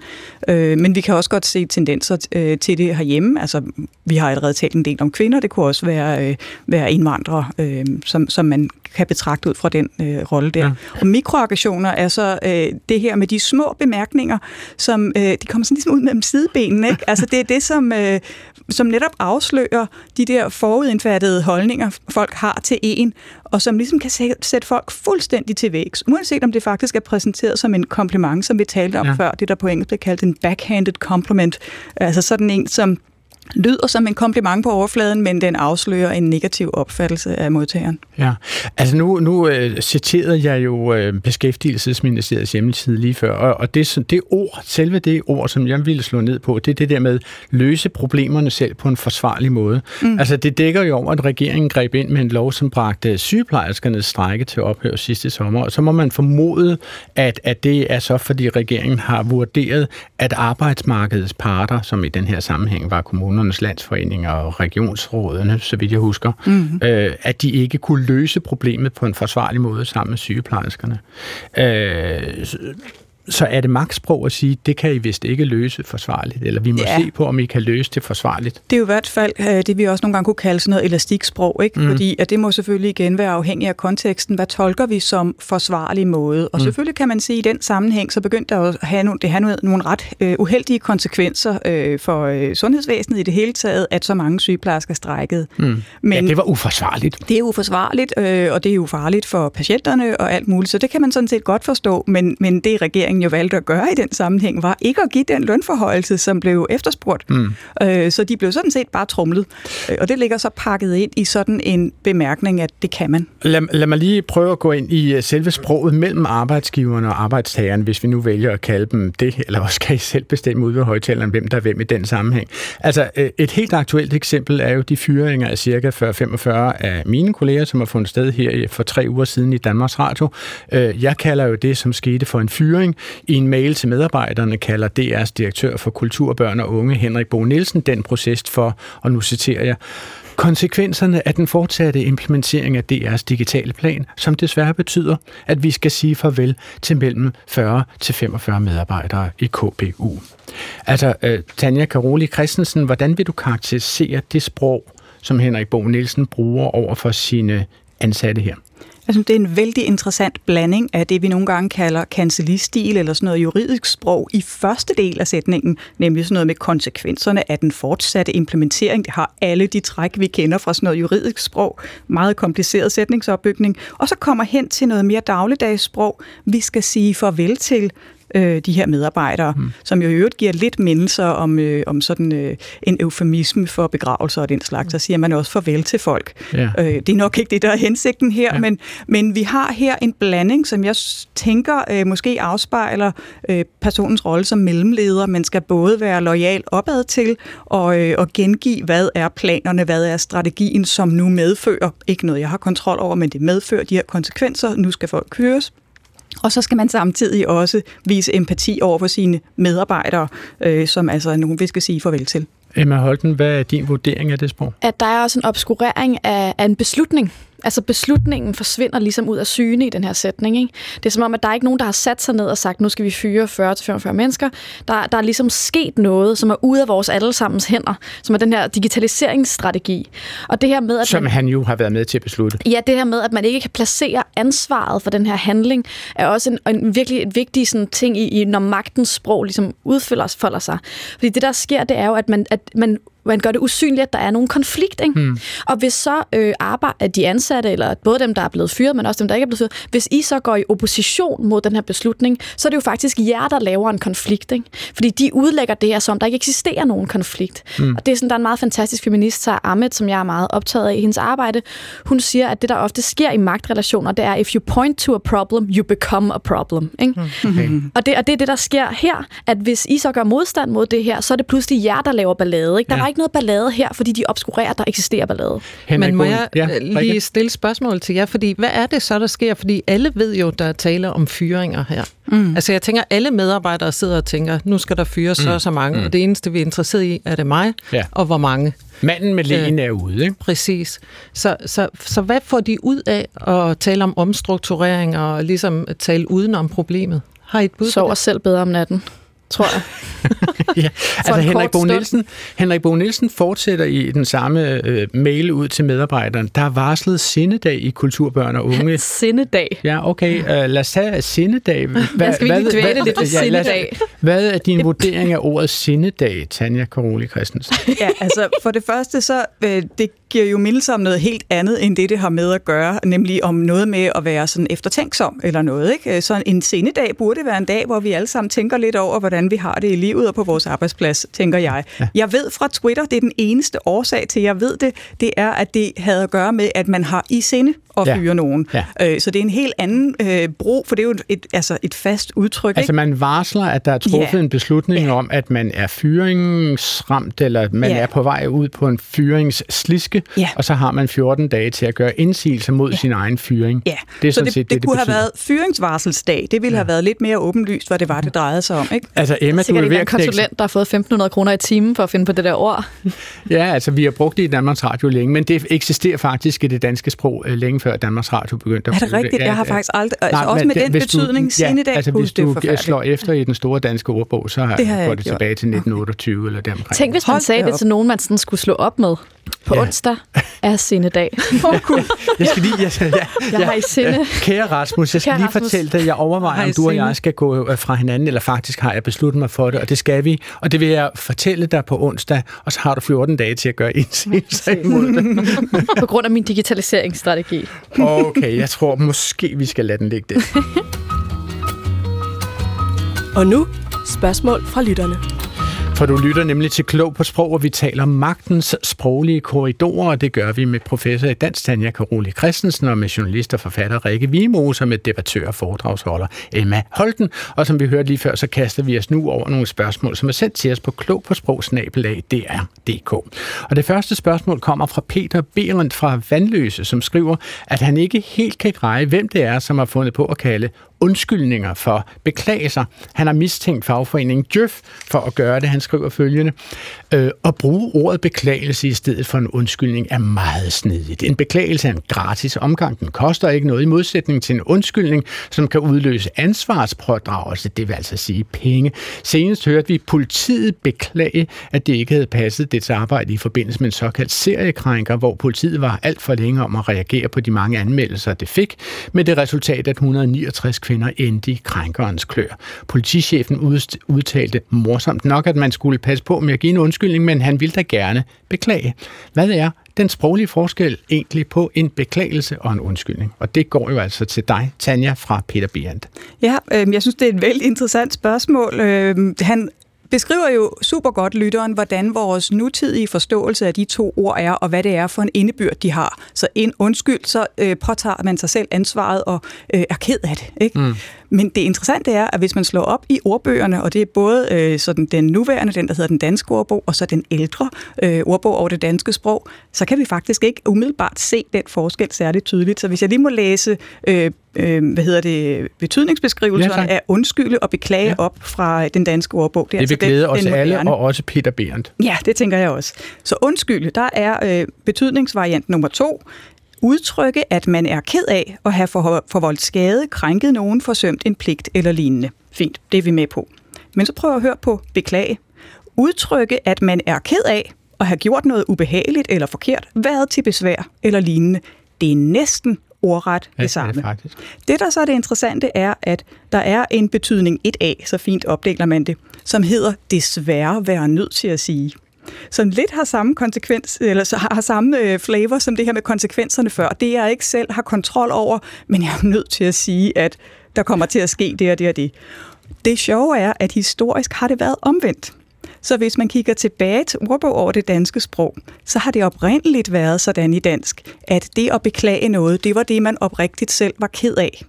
Øh, men vi kan også godt se tendenser t- øh, til det herhjemme. Altså, vi har allerede talt en del om kvinder. Det kunne også være, øh, være indvandrere, øh, som, som man kan betragte ud fra den øh, rolle der. Ja. Og mikroaggressioner er så øh, det her med de små bemærkninger, som øh, de kommer sådan ligesom ud mellem sidebenene, ikke? Altså det er det, som, øh, som netop afslører de der forudindfattede holdninger, folk har til en, og som ligesom kan sætte folk fuldstændig til vægs, uanset om det faktisk er præsenteret som en kompliment, som vi talte om ja. før, det der på engelsk bliver kaldt en backhanded compliment, altså sådan en, som lyder som en kompliment på overfladen, men den afslører en negativ opfattelse af modtageren. Ja, altså nu, nu uh, citerede jeg jo uh, Beskæftigelsesministeriets hjemmeside lige før, og, og det, det ord, selve det ord, som jeg ville slå ned på, det er det der med løse problemerne selv på en forsvarlig måde. Mm. Altså det dækker jo over, at regeringen greb ind med en lov, som bragte sygeplejerskernes strejke til ophør sidste sommer, og så må man formode, at, at det er så, fordi regeringen har vurderet, at arbejdsmarkedets parter, som i den her sammenhæng var kommuner, landsforeninger og regionsrådene, så vidt jeg husker, mm-hmm. øh, at de ikke kunne løse problemet på en forsvarlig måde sammen med sygeplejerskerne. Øh, så, så er det magtsprog at sige, det kan I vist ikke løse forsvarligt, eller vi må ja. se på, om I kan løse det forsvarligt. Det er jo i hvert fald øh, det, vi også nogle gange kunne kalde sådan noget elastiksprog, ikke? Mm. Fordi at det må selvfølgelig igen være afhængig af konteksten. Hvad tolker vi som forsvarlig måde? Og mm. selvfølgelig kan man sige, at i den sammenhæng, så begyndte der at have nogle, det have nogle, nogle ret øh, uheldige konsekvenser øh, for øh, sundhedsvæsenet i det hele taget, at så mange sygeplejersker strejkede. Mm. Men ja, det var uforsvarligt. Det er uforsvarligt, øh, og det er jo farligt for patienterne og alt muligt, så det kan man sådan set godt forstå, men, men det er regeringen regeringen jo valgte at gøre i den sammenhæng, var ikke at give den lønforhøjelse, som blev efterspurgt. Mm. Øh, så de blev sådan set bare tromlet. Og det ligger så pakket ind i sådan en bemærkning, at det kan man. Lad, lad mig lige prøve at gå ind i selve sproget mellem arbejdsgiverne og arbejdstageren, hvis vi nu vælger at kalde dem det, eller også kan I selv bestemme ud ved højtaleren, hvem der er hvem i den sammenhæng. Altså, et helt aktuelt eksempel er jo de fyringer af cirka fyrre til femogfyrre af mine kolleger, som har fundet sted her for tre uger siden i Danmarks Radio. Jeg kalder jo det, som skete for en fyring. I en mail til medarbejderne kalder D R's direktør for kultur, børn og unge, Henrik Bo Nielsen, den proces for, og nu citerer jeg, konsekvenserne af den fortsatte implementering af D R's digitale plan, som desværre betyder, at vi skal sige farvel til mellem fyrre til femogfyrre medarbejdere i K B U. Altså, øh, Tanja Karoli Christensen, hvordan vil du karakterisere det sprog, som Henrik Bo Nielsen bruger over for sine ansatte her? Jeg synes, det er en vældig interessant blanding af det, vi nogle gange kalder kancellistil eller sådan noget juridisk sprog i første del af sætningen, nemlig sådan noget med konsekvenserne af den fortsatte implementering. Det har alle de træk, vi kender fra sådan noget juridisk sprog. Meget kompliceret sætningsopbygning. Og så kommer hen til noget mere dagligdags sprog. Vi skal sige farvel til øh, de her medarbejdere, mm. som jo i øvrigt giver lidt mindelser om, øh, om sådan øh, en eufemisme for begravelser og den slags. Så siger man også farvel til folk. Yeah. Øh, det er nok ikke det, der er hensigten her, yeah. men, men vi har her en blanding, som jeg tænker øh, måske afspejler øh, personens rolle som mellemleder. Man skal både være lojal opad til og, øh, og gengive, hvad er planerne, hvad er strategien, som nu medfører. Ikke noget, jeg har kontrol over, men det medfører de her konsekvenser. Nu skal folk køres. Og så skal man samtidig også vise empati over for sine medarbejdere, øh, som altså nogen vil skal sige farvel til. Emma Holten, hvad er din vurdering af det sprog? At der er også en obskurering af, af en beslutning. Altså beslutningen forsvinder ligesom ud af syne i den her sætning, ikke? Det er som om, at der er ikke nogen, der har sat sig ned og sagt, nu skal vi fyre fyrre til femogfyrre mennesker. Der, der er ligesom sket noget, som er ude af vores allesammens hænder, som er den her digitaliseringsstrategi. Og det her med, at som man, han jo har været med til at beslutte. Ja, det her med, at man ikke kan placere ansvaret for den her handling, er også en, en virkelig en vigtig sådan, ting, i, i, når magtens sprog ligesom udfolder sig. Fordi det, der sker, det er jo, at man, at man man gør det usynligt, at der er nogen konflikt, ikke? Hmm. Og hvis så øh, arbejder de ansatte, eller både dem, der er blevet fyret, men også dem, der ikke er blevet fyret, hvis I så går i opposition mod den her beslutning, så er det jo faktisk jer, der laver en konflikt, ikke? Fordi de udlægger det her, som der ikke eksisterer nogen konflikt. Hmm. Og det er sådan, der er en meget fantastisk feminist, Sara Ahmed, som jeg er meget optaget af i hendes arbejde. Hun siger, at det, der ofte sker i magtrelationer, det er, if you point to a problem, you become a problem, ikke? Okay. Og, det, og det er det, der sker her, at hvis I så gør modstand mod det her, så er det pludselig jer, der laver ballade, ikke? Der ja. Ikke noget ballade her, fordi de obskurerer, der eksisterer ballade. Henrik, men må jeg ja, lige stille spørgsmål til jer, fordi hvad er det så, der sker? Fordi alle ved jo, der taler om fyringer her. Mm. Altså jeg tænker, alle medarbejdere sidder og tænker, nu skal der fyres mm. så og så mange, mm. og det eneste, vi er interesseret i, er det mig, ja. Og hvor mange. Manden med lægen øh, er ude, ikke? Præcis. Så, så, så hvad får de ud af at tale om omstrukturering og ligesom tale udenom problemet? Har I et bud? Sover selv bedre om natten, tror jeg. ja. Altså Henrik Bo Nielsen, Henrik Bo Nielsen fortsætter i den samme øh, mail ud til medarbejderen. Der er varslet sindedag i kulturbørn og unge. Sindedag? Ja, okay. Øh, lad os tage sindedag. Hva, jeg skal vi lige dvæle lidt på sindedag. Hvad er din vurdering af ordet sindedag, Tanja Karoli Christensen? ja, altså for det første så, øh, det giver jo mindelser om noget helt andet, end det, det har med at gøre, nemlig om noget med at være sådan eftertænksom eller noget, ikke? Så en sindedag burde være en dag, hvor vi alle sammen tænker lidt over, hvordan vi har det i livet og på vores arbejdsplads, tænker jeg. Ja. Jeg ved fra Twitter, det er den eneste årsag til, jeg ved det, det er, at det havde at gøre med, at man har i sinde og fyre ja. Nogen. Ja. Så det er en helt anden øh, brug, for det er jo et, altså et fast udtryk. Altså ikke? Man varsler, at der er truffet ja. En beslutning ja. Om, at man er fyringsramt, eller man ja. Er på vej ud på en fyringssliske, ja. Og så har man fjorten dage til at gøre indsigelse mod ja. Sin egen fyring. Ja. Det er så det, set, det, det, det kunne det have været fyringsvarselsdag. Det ville ja. Have været lidt mere åbenlyst, hvad det var, det drejede sig om. Ikke? Altså Emma, du er ved at knække. Konsulent, der har fået femten hundrede kroner i timen for at finde på det der ord. ja, altså vi har brugt det i Danmarks Radio længe, men det eksisterer faktisk i det danske sprog længe før Danmarks Radio begyndte at bruge det. Er det rigtigt? Jeg har faktisk aldrig... Altså, nej, også med den betydning, du, ja, i dag, altså, hvis du slår efter i den store danske ordbog, så har det jeg går det tilbage til nitten otteogtyve eller deromkring. Tænk, hvis man hold sagde det op. Til nogen, man sådan skulle slå op med. På ja. Onsdag er sindedag. Åh, oh, gud. Jeg skal lige... Jeg, jeg, jeg, jeg har i sinde. Kære Rasmus, jeg skal Kære lige fortælle dig, jeg overvejer, om du og jeg skal gå fra hinanden, eller faktisk har jeg besluttet mig for det, og det skal vi. Og det vil jeg fortælle dig på onsdag, og så har du fjorten dage til at gøre indsigelse imod det. på grund af min digitaliseringsstrategi. okay, jeg tror måske, vi skal lade den ligge der. Og nu spørgsmål fra lytterne. For du lytter nemlig til Klog på Sprog, og vi taler magtens sproglige korridorer, og det gør vi med professor i dansk Tanja Karoli Christensen, og med journalist og forfatter Rikke Viemose, og med debattør og foredragsholder Emma Holten. Og som vi hørte lige før, så kaster vi os nu over nogle spørgsmål, som er sendt til os på klog på sprog bindestreg d r punktum d k. Og det første spørgsmål kommer fra Peter Berendt fra Vandløse, som skriver, at han ikke helt kan greje, hvem det er, som har fundet på at kalde undskyldninger for beklagelser. Han har mistænkt fagforeningen Djøf for at gøre det. Han skriver følgende. Øh, at bruge ordet beklagelse i stedet for en undskyldning er meget snedigt. En beklagelse er en gratis omgang. Den koster ikke noget i modsætning til en undskyldning, som kan udløse ansvarspådragelse. Det vil altså sige penge. Senest hørte vi politiet beklage, at det ikke havde passet dets arbejde i forbindelse med en såkaldt seriekrænker, hvor politiet var alt for længe om at reagere på de mange anmeldelser, det fik, med det resultat, at et hundrede og niogtres kvinder endte i krænkerens klør. Politichefen udtalte morsomt nok, at man skulle passe på med at give en undskyldning, men han ville da gerne beklage. Hvad er den sproglige forskel egentlig på en beklagelse og en undskyldning? Og det går jo altså til dig, Tanja, fra Peter Berendt. Ja, øh, jeg synes, det er et vældig interessant spørgsmål. Øh, han beskriver jo super godt lytteren, hvordan vores nutidige forståelse af de to ord er, og hvad det er for en indebyrd, de har. Så en undskyld, så øh, påtager man sig selv ansvaret og øh, er ked af det, ikke? Mm. Men det interessante er, at hvis man slår op i ordbøgerne, og det er både øh, sådan den nuværende, den der hedder den danske ordbog, og så den ældre øh, ordbog over det danske sprog, så kan vi faktisk ikke umiddelbart se den forskel særligt tydeligt. Så hvis jeg lige må læse øh, øh, hvad hedder det, betydningsbeskrivelserne ja, af undskylde og beklage ja. op fra den danske ordbog. Det, er det vil altså glæde den, os den alle, og også Peter Berendt. Ja, det tænker jeg også. Så undskylde, der er øh, betydningsvariant nummer to. Udtrykke, at man er ked af at have forvoldt skade, krænket nogen, forsømt en pligt eller lignende. Fint, det er vi med på. Men så prøv at høre på beklage. Udtrykke, at man er ked af at have gjort noget ubehageligt eller forkert, været til besvær eller lignende. Det er næsten ordret det ja, samme. Det, det, der så er det interessante, er, at der er en betydning et a, så fint opdeler man det, som hedder desværre være nødt til at sige, som lidt har samme konsekvens, eller så har samme flavor som det her med konsekvenserne før. Det jeg ikke selv har kontrol over, men jeg er nødt til at sige, at der kommer til at ske det og det og det. Det sjove er, at historisk har det været omvendt. Så hvis man kigger tilbage til ordbog over det danske sprog, så har det oprindeligt været sådan i dansk, at det at beklage noget, det var det, man oprigtigt selv var ked af.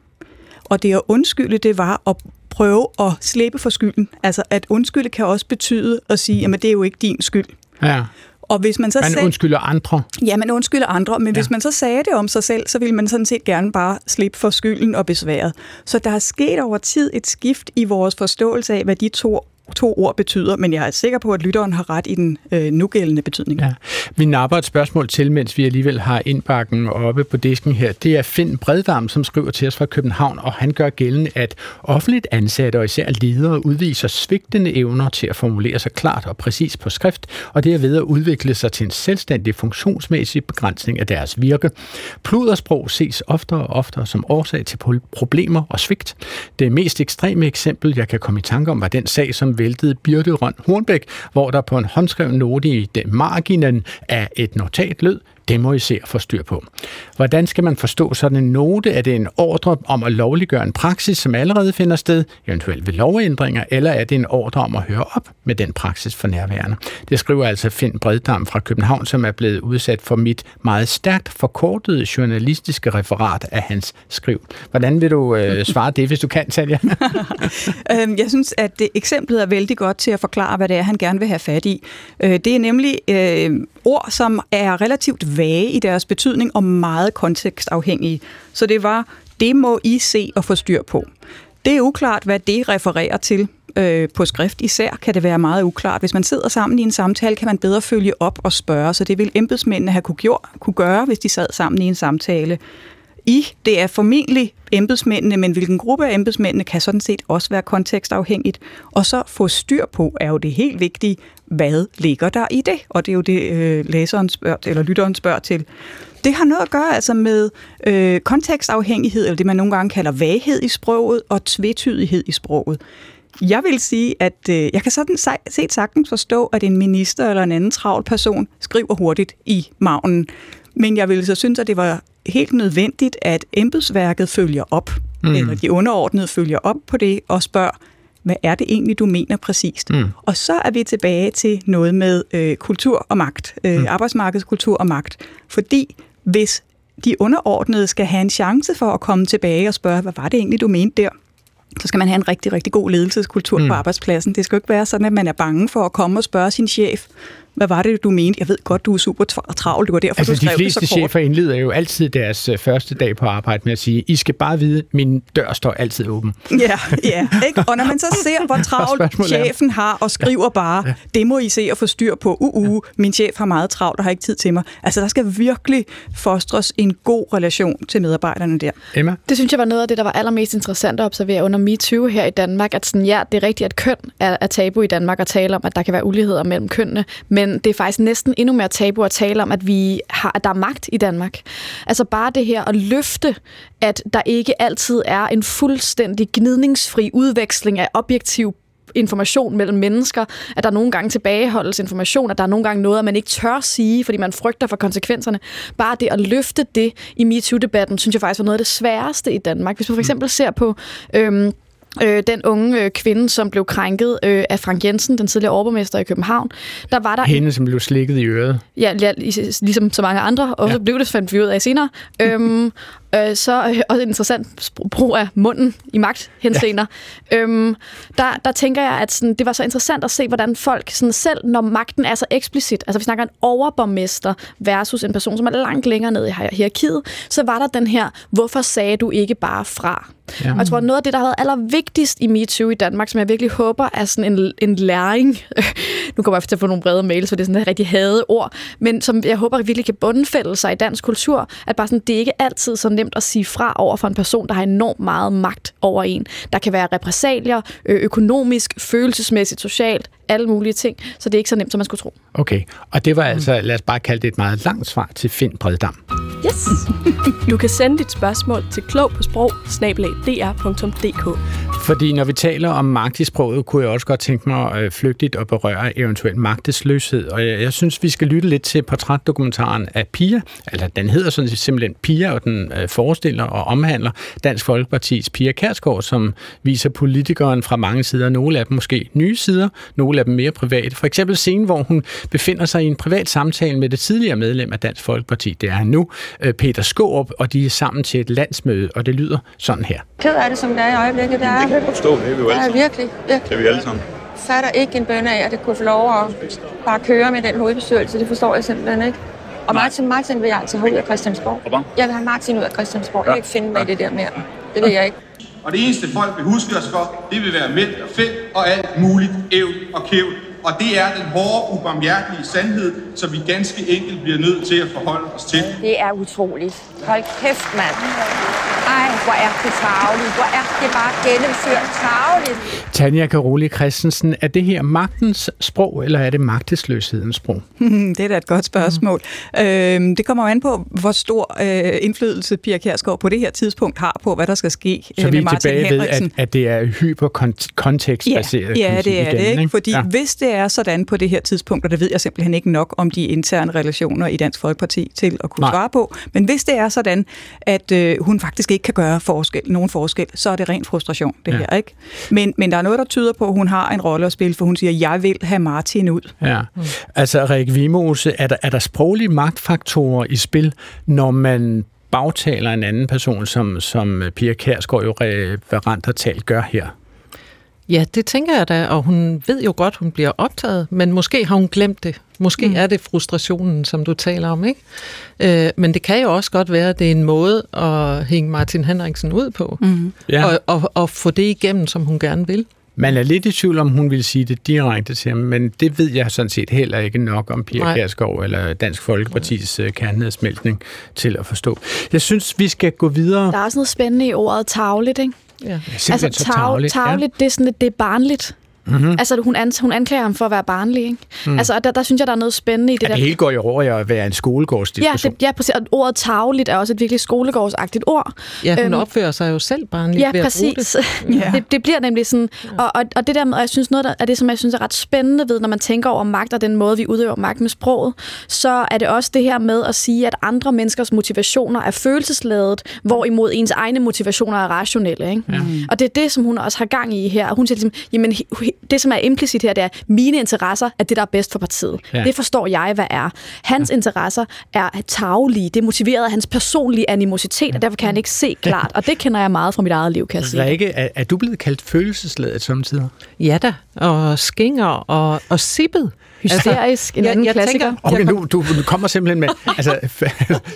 Og det at undskylde, det var at prøve at slippe for skylden. Altså, at undskylde kan også betyde at sige, at det er jo ikke din skyld. Ja. Og hvis man så man selv... undskylder andre. Ja, man undskylder andre, men ja. hvis man så sagde det om sig selv, så ville man sådan set gerne bare slippe for skylden og besværet. Så der er sket over tid et skift i vores forståelse af, hvad de to to ord betyder, men jeg er sikker på, at lytteren har ret i den øh, nugældende betydning. Ja. Vi napper et spørgsmål til, mens vi alligevel har indbakken oppe på disken her. Det er Finn Breddam, som skriver til os fra København, og han gør gældende, at offentligt ansatte og især ledere udviser svigtende evner til at formulere sig klart og præcis på skrift, og det er ved at udvikle sig til en selvstændig funktionsmæssig begrænsning af deres virke. Pludersprog ses oftere og oftere som årsag til problemer og svigt. Det mest ekstreme eksempel, jeg kan komme i tanke om, var den sag, som væltede Birte Røn Hornbæk, hvor der på en håndskreven note i marginen af et notat lød, det må I se at få styr på. Hvordan skal man forstå sådan en note? Er det en ordre om at lovliggøre en praksis, som allerede finder sted, eventuelt ved lovændringer, eller er det en ordre om at høre op med den praksis for nærværende? Det skriver altså Finn Breddam fra København, som er blevet udsat for mit meget stærkt forkortede journalistiske referat af hans skriv. Hvordan vil du øh, svare det, hvis du kan, Tanja? Jeg synes, at det eksemplet er vældig godt til at forklare, hvad det er, han gerne vil have fat i. Det er nemlig øh, ord, som er relativt vage i deres betydning og meget kontekstafhængige. Så det var, det må I se og få styr på. Det er uklart, hvad det refererer til øh, på skrift. Især kan det være meget uklart. Hvis man sidder sammen i en samtale, kan man bedre følge op og spørge. Så det ville embedsmændene have kunne, gjort, kunne gøre, hvis de sad sammen i en samtale. I, det er formentlig embedsmændene, men hvilken gruppe af embedsmændene kan sådan set også være kontekstafhængigt. Og så få styr på er jo det helt vigtige. Hvad ligger der i det? Og det er jo det, øh, læseren spørger, eller lytteren spørger til. Det har noget at gøre altså med øh, kontekstafhængighed, eller det man nogle gange kalder vaghed i sproget og tvetydighed i sproget. Jeg vil sige, at øh, jeg kan sådan set sagtens forstå, at en minister eller en anden travl person skriver hurtigt i margenen. Men jeg ville så synes, at det var helt nødvendigt, at embedsværket følger op, mm. eller de underordnede følger op på det og spørger, hvad er det egentlig, du mener præcist? Mm. Og så er vi tilbage til noget med øh, kultur og magt, øh, mm. arbejdsmarkedskultur og magt. Fordi hvis de underordnede skal have en chance for at komme tilbage og spørge, hvad var det egentlig, du mente der? Så skal man have en rigtig, rigtig god ledelseskultur mm. på arbejdspladsen. Det skal jo ikke være sådan, at man er bange for at komme og spørge sin chef, hvad var det, du mente? Jeg ved godt, du er super travl, det var derfor, altså, du skrev det så kort. Altså, de fleste chefer indleder jo altid deres første dag på arbejde med at sige, I skal bare vide, min dør står altid åben. Ja, ja. Ikke? Og når man så ser, hvor travlt chefen har, og skriver bare, ja. det må I se og få styr på, uh, uh, min chef har meget travlt og har ikke tid til mig. Altså, der skal virkelig fostres en god relation til medarbejderne der. Emma? Det synes jeg var noget af det, der var allermest interessant at observere under MeToo her i Danmark, at sådan, ja, det er rigtigt, at køn er, er tabu i Danmark at tale om, at der kan være uligheder mellem kønnene, men det er faktisk næsten endnu mere tabu at tale om, at vi har, at der er magt i Danmark. Altså bare det her at løfte, at der ikke altid er en fuldstændig gnidningsfri udveksling af objektiv information mellem mennesker, at der nogle gange tilbageholdes information, at der er nogle gange noget, at man ikke tør sige, fordi man frygter for konsekvenserne. Bare det at løfte det i MeToo-debatten, synes jeg faktisk var noget af det sværeste i Danmark. Hvis man for eksempel ser på øhm, Øh, den unge øh, kvinde, som blev krænket øh, af Frank Jensen, den tidligere overborgmester i København. Der var der hende, en... som blev slikket i øret. Ja, ja, ligesom så mange andre, og ja. så blev det fandt vi ud af senere. øhm, øh, så øh, også interessant brug af munden i magthenseender. Ja. Øhm, der, der tænker jeg, at sådan, det var så interessant at se, hvordan folk sådan, selv, når magten er så eksplicit, altså vi snakker en overborgmester versus en person, som er langt længere nede i hierarkiet, så var der den her, hvorfor sagde du ikke bare fra? Ja. Og jeg tror, noget af det, der havde allervigtigst i MeToo i Danmark, som jeg virkelig håber er sådan en, en læring. Nu kommer jeg til at få nogle brede mails, så det er sådan et rigtig hade ord, men som jeg håber virkelig kan bundfælde sig i dansk kultur, at bare sådan, det er ikke altid så nemt at sige fra over for en person, der har enormt meget magt over en. Der kan være repressalier, ø- økonomisk, følelsesmæssigt, socialt, alle mulige ting, så det er ikke så nemt, som man skulle tro. Okay, og det var altså, lad os bare kalde det et meget langt svar til Finn Breddam. Yes! Du kan sende dit spørgsmål til klog på sprog snabel-a d r punktum d k. Fordi når vi taler om magt i sproget, kunne jeg også godt tænke mig flygtigt at berøre eventuelt magtesløshed, og jeg, jeg synes, vi skal lytte lidt til portrætdokumentaren af Pia, eller den hedder sådan simpelthen Pia, og den forestiller og omhandler Dansk Folkepartis Pia Kjærsgaard, som viser politikeren fra mange sider, nogle af dem måske nye sider, nogle af dem mere private. For eksempel scenen, hvor hun befinder sig i en privat samtale med det tidligere medlem af Dansk Folkeparti, det er nu Peter Skårup, og de er sammen til et landsmøde, og det lyder sådan her. Ked af det, som det er i øjeblikket, der er. Det kan jeg forstå, det er vi jo alle sammen. Ja, virkelig, virkelig. Det er vi alle sammen. Fatter ikke en bønne af, at det kunne få lov at bare køre med den hovedbestyrelse, det forstår jeg simpelthen ikke. Og Martin, Martin vil jeg altså have ud af Christiansborg. Jeg vil have Martin ud af Christiansborg. Jeg vil ikke finde mig i det der mere. Det vil jeg ikke. Og det eneste folk vil huske os for, det vil være mænd og fæld og alt muligt ævl og kævl. Og det er den hårde, ubarmhjertige sandhed, som vi ganske enkelt bliver nødt til at forholde os til. Det er utroligt. Hold kæft, mand. Ej, hvor er det tarveligt. Hvor er det bare gennemført tarveligt. Tanja Karoli Christensen, er det her magtens sprog, eller er det magtesløshedens sprog? Det er da et godt spørgsmål. Mm. Øhm, det kommer an på, hvor stor øh, indflydelse Pia Kjærsgaard på det her tidspunkt har på, hvad der skal ske øh, med Martin Henriksen. Så vi er tilbage ved, at, at det er hyperkontekstbaseret. Ja, ja, det er igen, det, ikke? Fordi ja. hvis det er sådan på det her tidspunkt, og det ved jeg simpelthen ikke nok om de interne relationer i Dansk Folkeparti til at kunne Nej. svare på, men hvis det er sådan, at øh, hun faktisk ikke kan gøre forskel, nogen forskel, så er det ren frustration, det ja. her, ikke? Men, men der er noget, der tyder på, at hun har en rolle at spille, for hun siger, jeg vil have Martin ud. Ja. Mm. Altså, Rikke Viemose, er der, er der sproglige magtfaktorer i spil, når man bagtaler en anden person, som, som Pia Kjærsgaard jo referentertalt gør her? Ja, det tænker jeg da, og hun ved jo godt, hun bliver optaget, men måske har hun glemt det. Måske mm. er det frustrationen, som du taler om, ikke? Øh, men det kan jo også godt være, at det er en måde at hænge Martin Henriksen ud på, mm. ja. og, og, og få det igennem, som hun gerne vil. Man er lidt i tvivl om, hun ville sige det direkte til ham, men det ved jeg sådan set heller ikke nok om Pia Kjærsgaard eller Dansk Folkepartis uh, kernedsmeltning til at forstå. Jeg synes, vi skal gå videre. Der er også noget spændende i ordet tarveligt, ikke? Ja. Altså, tarv, tarvligt, ja. det, er sådan, det er barnligt. Mm-hmm. Altså, hun, an, hun anklager ham for at være barnlig, ikke? Mm. Altså, og der, der synes jeg, der er noget spændende i det ja, der. Det hele går jo over at være en skolegårdsdiskussion. Ja, det, ja, præcis. Og ordet tavligt er også et virkelig skolegårdsagtigt ord. Ja, hun øhm, opfører sig jo selv barnligt ja, ved at bruge det. Ja, præcis. Det bliver nemlig sådan... Og, og, og det der med, og jeg synes noget af det, som jeg synes er ret spændende ved, når man tænker over magt og den måde, vi udøver magt med sproget, så er det også det her med at sige, at andre menneskers motivationer er følelsesladet, hvorimod ens egne motivationer er rationelle, ikke? Mm. Og det er det, som hun også har gang i her. Hun siger ligesom, jamen, det, som er implicit her, det er, at mine interesser er det, der er bedst for partiet. Ja. Det forstår jeg, hvad er. Hans ja. interesser er tarvelige. Det er motiveret af hans personlige animositet, ja. og derfor kan han ikke se klart. Og det kender jeg meget fra mit eget liv, kan jeg sige. Rikke, er, er du blevet kaldt følelsesladet samtidig? Ja da, og skinger og, og sippet. Hysterisk, en ja, anden jeg klassiker. Tænker, okay, nu, du, du kommer simpelthen med altså,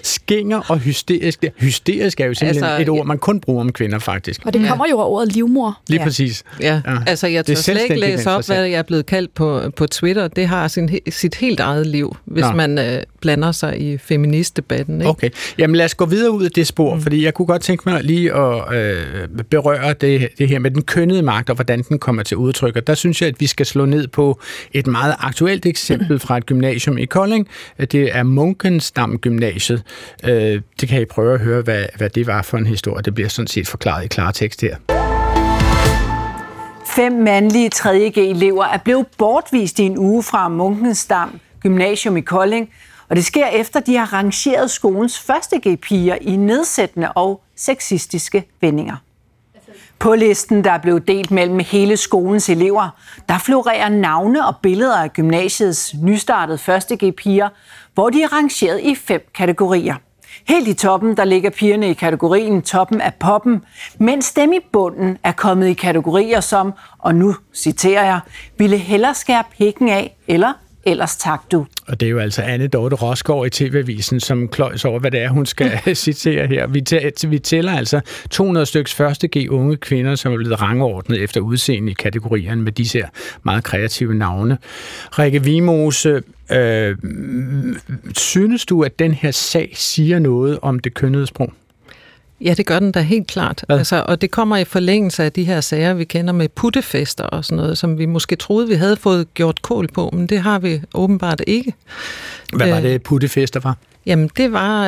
skinger og hysterisk. Hysterisk er jo simpelthen altså, et ord, man kun bruger om kvinder, faktisk. Og det ja. kommer jo af ordet livmor. Lige ja. præcis. Ja. Ja. Altså, jeg tør slet ikke læse op, hvad jeg er blevet kaldt på, på Twitter. Det har sin, sit helt eget liv, hvis Nå. man øh, blander sig i feministdebatten. Ikke? Okay. Jamen, lad os gå videre ud af det spor, mm. fordi jeg kunne godt tænke mig lige at øh, berøre det, det her med den kønnede magt, og hvordan den kommer til udtryk. Og der synes jeg, at vi skal slå ned på et meget aktuelt et eksempel fra et gymnasium i Kolding. Det er Munkens Dam Gymnasium. Det kan I prøve at høre, hvad, hvad det var for en historie. Det bliver sådan set forklaret i klartekst her. Fem mandlige tredje G-elever er blevet bortvist i en uge fra Munkens Dam Gymnasium i Kolding, og det sker efter, de har rangeret skolens første G-piger i nedsættende og sexistiske vendinger. På listen, der blev delt mellem hele skolens elever, der florerer navne og billeder af gymnasiets nystartede første G-piger, hvor de er rangeret i fem kategorier. Helt i toppen, der ligger pigerne i kategorien toppen af poppen, mens dem i bunden er kommet i kategorier som, og nu citerer jeg, ville hellere skære pikken af, eller ellers tak du. Og det er jo altså Anne-Dorthe Rosgaard i T V-avisen, som kløjs over, hvad det er, hun skal citere her. Vi, tæ- vi tæller altså to hundrede styks første G unge kvinder, som er blevet rangordnet efter udseende i kategorierne med disse her meget kreative navne. Rikke Viemose, øh, synes du, at den her sag siger noget om det kønnede sprog? Ja, det gør den da helt klart. Altså, og det kommer i forlængelse af de her sager, vi kender med puttefester og sådan noget, som vi måske troede, vi havde fået gjort kål på, men det har vi åbenbart ikke. Hvad var det, puttefester var? Jamen, det var,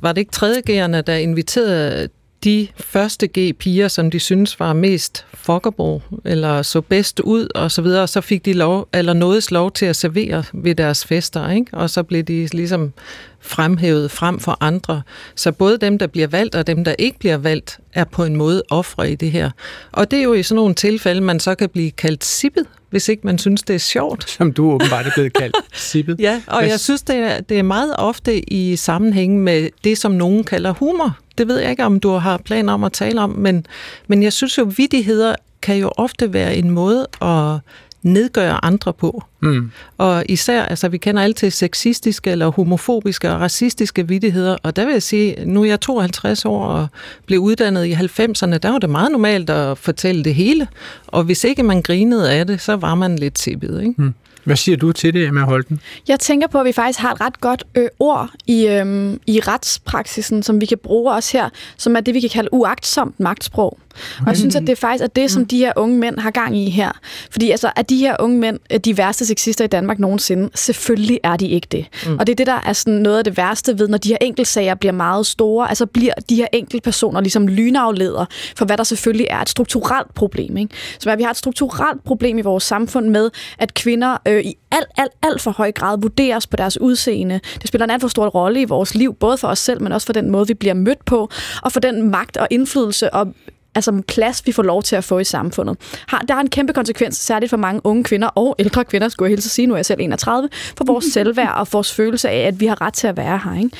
var det ikke tredje G'erne, der inviterede de første G-piger, som de synes var mest fuckable, eller så bedst ud, og så videre, og så fik de lov, eller nådes lov til at servere ved deres fester, ikke? Og så blev de ligesom fremhævet frem for andre. Så både dem, der bliver valgt, og dem, der ikke bliver valgt, er på en måde ofre i det her. Og det er jo i sådan nogle tilfælde, man så kan blive kaldt sippet, hvis ikke man synes, det er sjovt. Som du åbenbart er blevet kaldt sippet. Ja, og Hvis... jeg synes, det er, det er meget ofte i sammenhæng med det, som nogen kalder humor. Det ved jeg ikke, om du har planer om at tale om, men, men jeg synes jo, vittigheder kan jo ofte være en måde at nedgøre andre på. Mm. Og især, altså vi kender altid sexistiske eller homofobiske og racistiske vittigheder, og der vil jeg sige, nu er jeg tooghalvtreds år og blev uddannet i halvfemserne, der var det meget normalt at fortælle det hele, og hvis ikke man grinede af det, så var man lidt tippet, ikke? Mm. Hvad siger du til det, Emma Holten? Jeg tænker på, at vi faktisk har et ret godt øh, ord i, øh, i retspraksisen, som vi kan bruge også her, som er det, vi kan kalde uagtsomt magtsprog. Okay. Og jeg synes, at det faktisk er det, som de her unge mænd har gang i her. Fordi altså, er de her unge mænd de værste sexister i Danmark nogensinde? Selvfølgelig er de ikke det. Mm. Og det er det, der er sådan noget af det værste ved, når de her enkeltsager bliver meget store. Altså bliver de her enkeltpersoner ligesom lynafleder for, hvad der selvfølgelig er et strukturelt problem. Ikke? Så at vi har et strukturelt problem i vores samfund med, at kvinder øh, i alt, alt, alt for høj grad vurderes på deres udseende. Det spiller en alt for stor rolle i vores liv, både for os selv, men også for den måde, vi bliver mødt på, og for den magt og indflydelse og altså plads, vi får lov til at få i samfundet. Har, der har en kæmpe konsekvens, særligt for mange unge kvinder og ældre kvinder, skulle jeg hilse at sige, nu er jeg selv enogtredive, for vores selvværd og vores følelse af, at vi har ret til at være her. Ikke?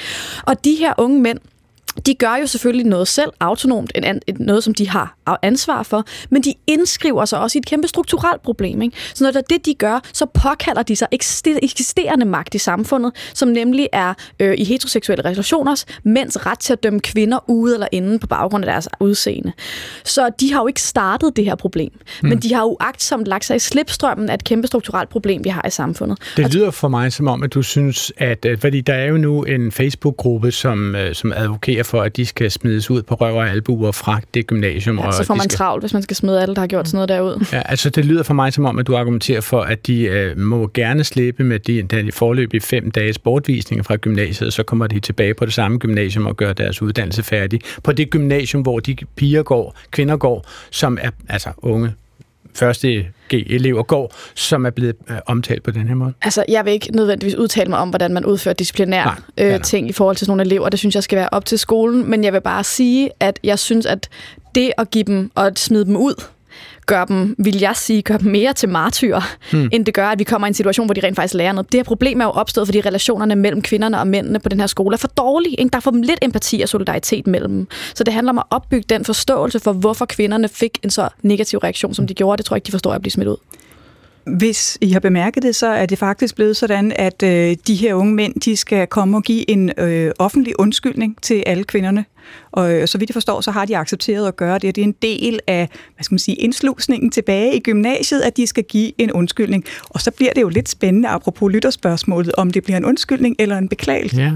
Og de her unge mænd, de gør jo selvfølgelig noget selv, autonomt, noget, som de har ansvar for, men de indskriver sig også i et kæmpe strukturelt problem. Ikke? Så når det er det, de gør, så påkalder de sig eksisterende magt i samfundet, som nemlig er øh, i heteroseksuelle relationer, mænds ret til at dømme kvinder ude eller inde på baggrund af deres udseende. Så de har jo ikke startet det her problem, mm. men de har uagtsomt lagt sig i slipstrømmen af et kæmpe strukturelt problem, vi har i samfundet. Det lyder for mig som om, at du synes, at fordi der er jo nu en Facebook-gruppe, som, som advokerer for, at de skal smides ud på røv og albuer fra det gymnasium. Ja, og så får man skal... travlt, hvis man skal smide alle, der har gjort sådan noget derud. Ja, altså det lyder for mig som om, at du argumenterer for, at de øh, må gerne slippe med de, de foreløbige fem dages bortvisninger fra gymnasiet, og så kommer de tilbage på det samme gymnasium og gør deres uddannelse færdig. På det gymnasium, hvor de piger går, kvinder går, som er altså unge, første G-elever går, som er blevet øh, omtalt på den her måde? Altså, jeg vil ikke nødvendigvis udtale mig om, hvordan man udfører disciplinære nej, øh, nej. ting i forhold til nogle elever. Det synes jeg skal være op til skolen, men jeg vil bare sige, at jeg synes, at det at give dem og smide dem ud, gør dem, vil jeg sige, gør dem mere til martyrer, hmm. end det gør, at vi kommer i en situation, hvor de rent faktisk lærer noget. Det her problem er jo opstået, fordi relationerne mellem kvinderne og mændene på den her skole er for dårlige. Ikke? Der er for lidt empati og solidaritet mellem dem. Så det handler om at opbygge den forståelse for, hvorfor kvinderne fik en så negativ reaktion, som de gjorde. Det tror jeg ikke, de forstår at blive smidt ud. Hvis I har bemærket det, så er det faktisk blevet sådan, at øh, de her unge mænd, de skal komme og give en øh, offentlig undskyldning til alle kvinderne. Og øh, så vidt jeg forstår, så har de accepteret at gøre det. Det er en del af, hvad skal man sige, indslusningen tilbage i gymnasiet, at de skal give en undskyldning. Og så bliver det jo lidt spændende, apropos lytterspørgsmålet, om det bliver en undskyldning eller en beklagelse. Ja.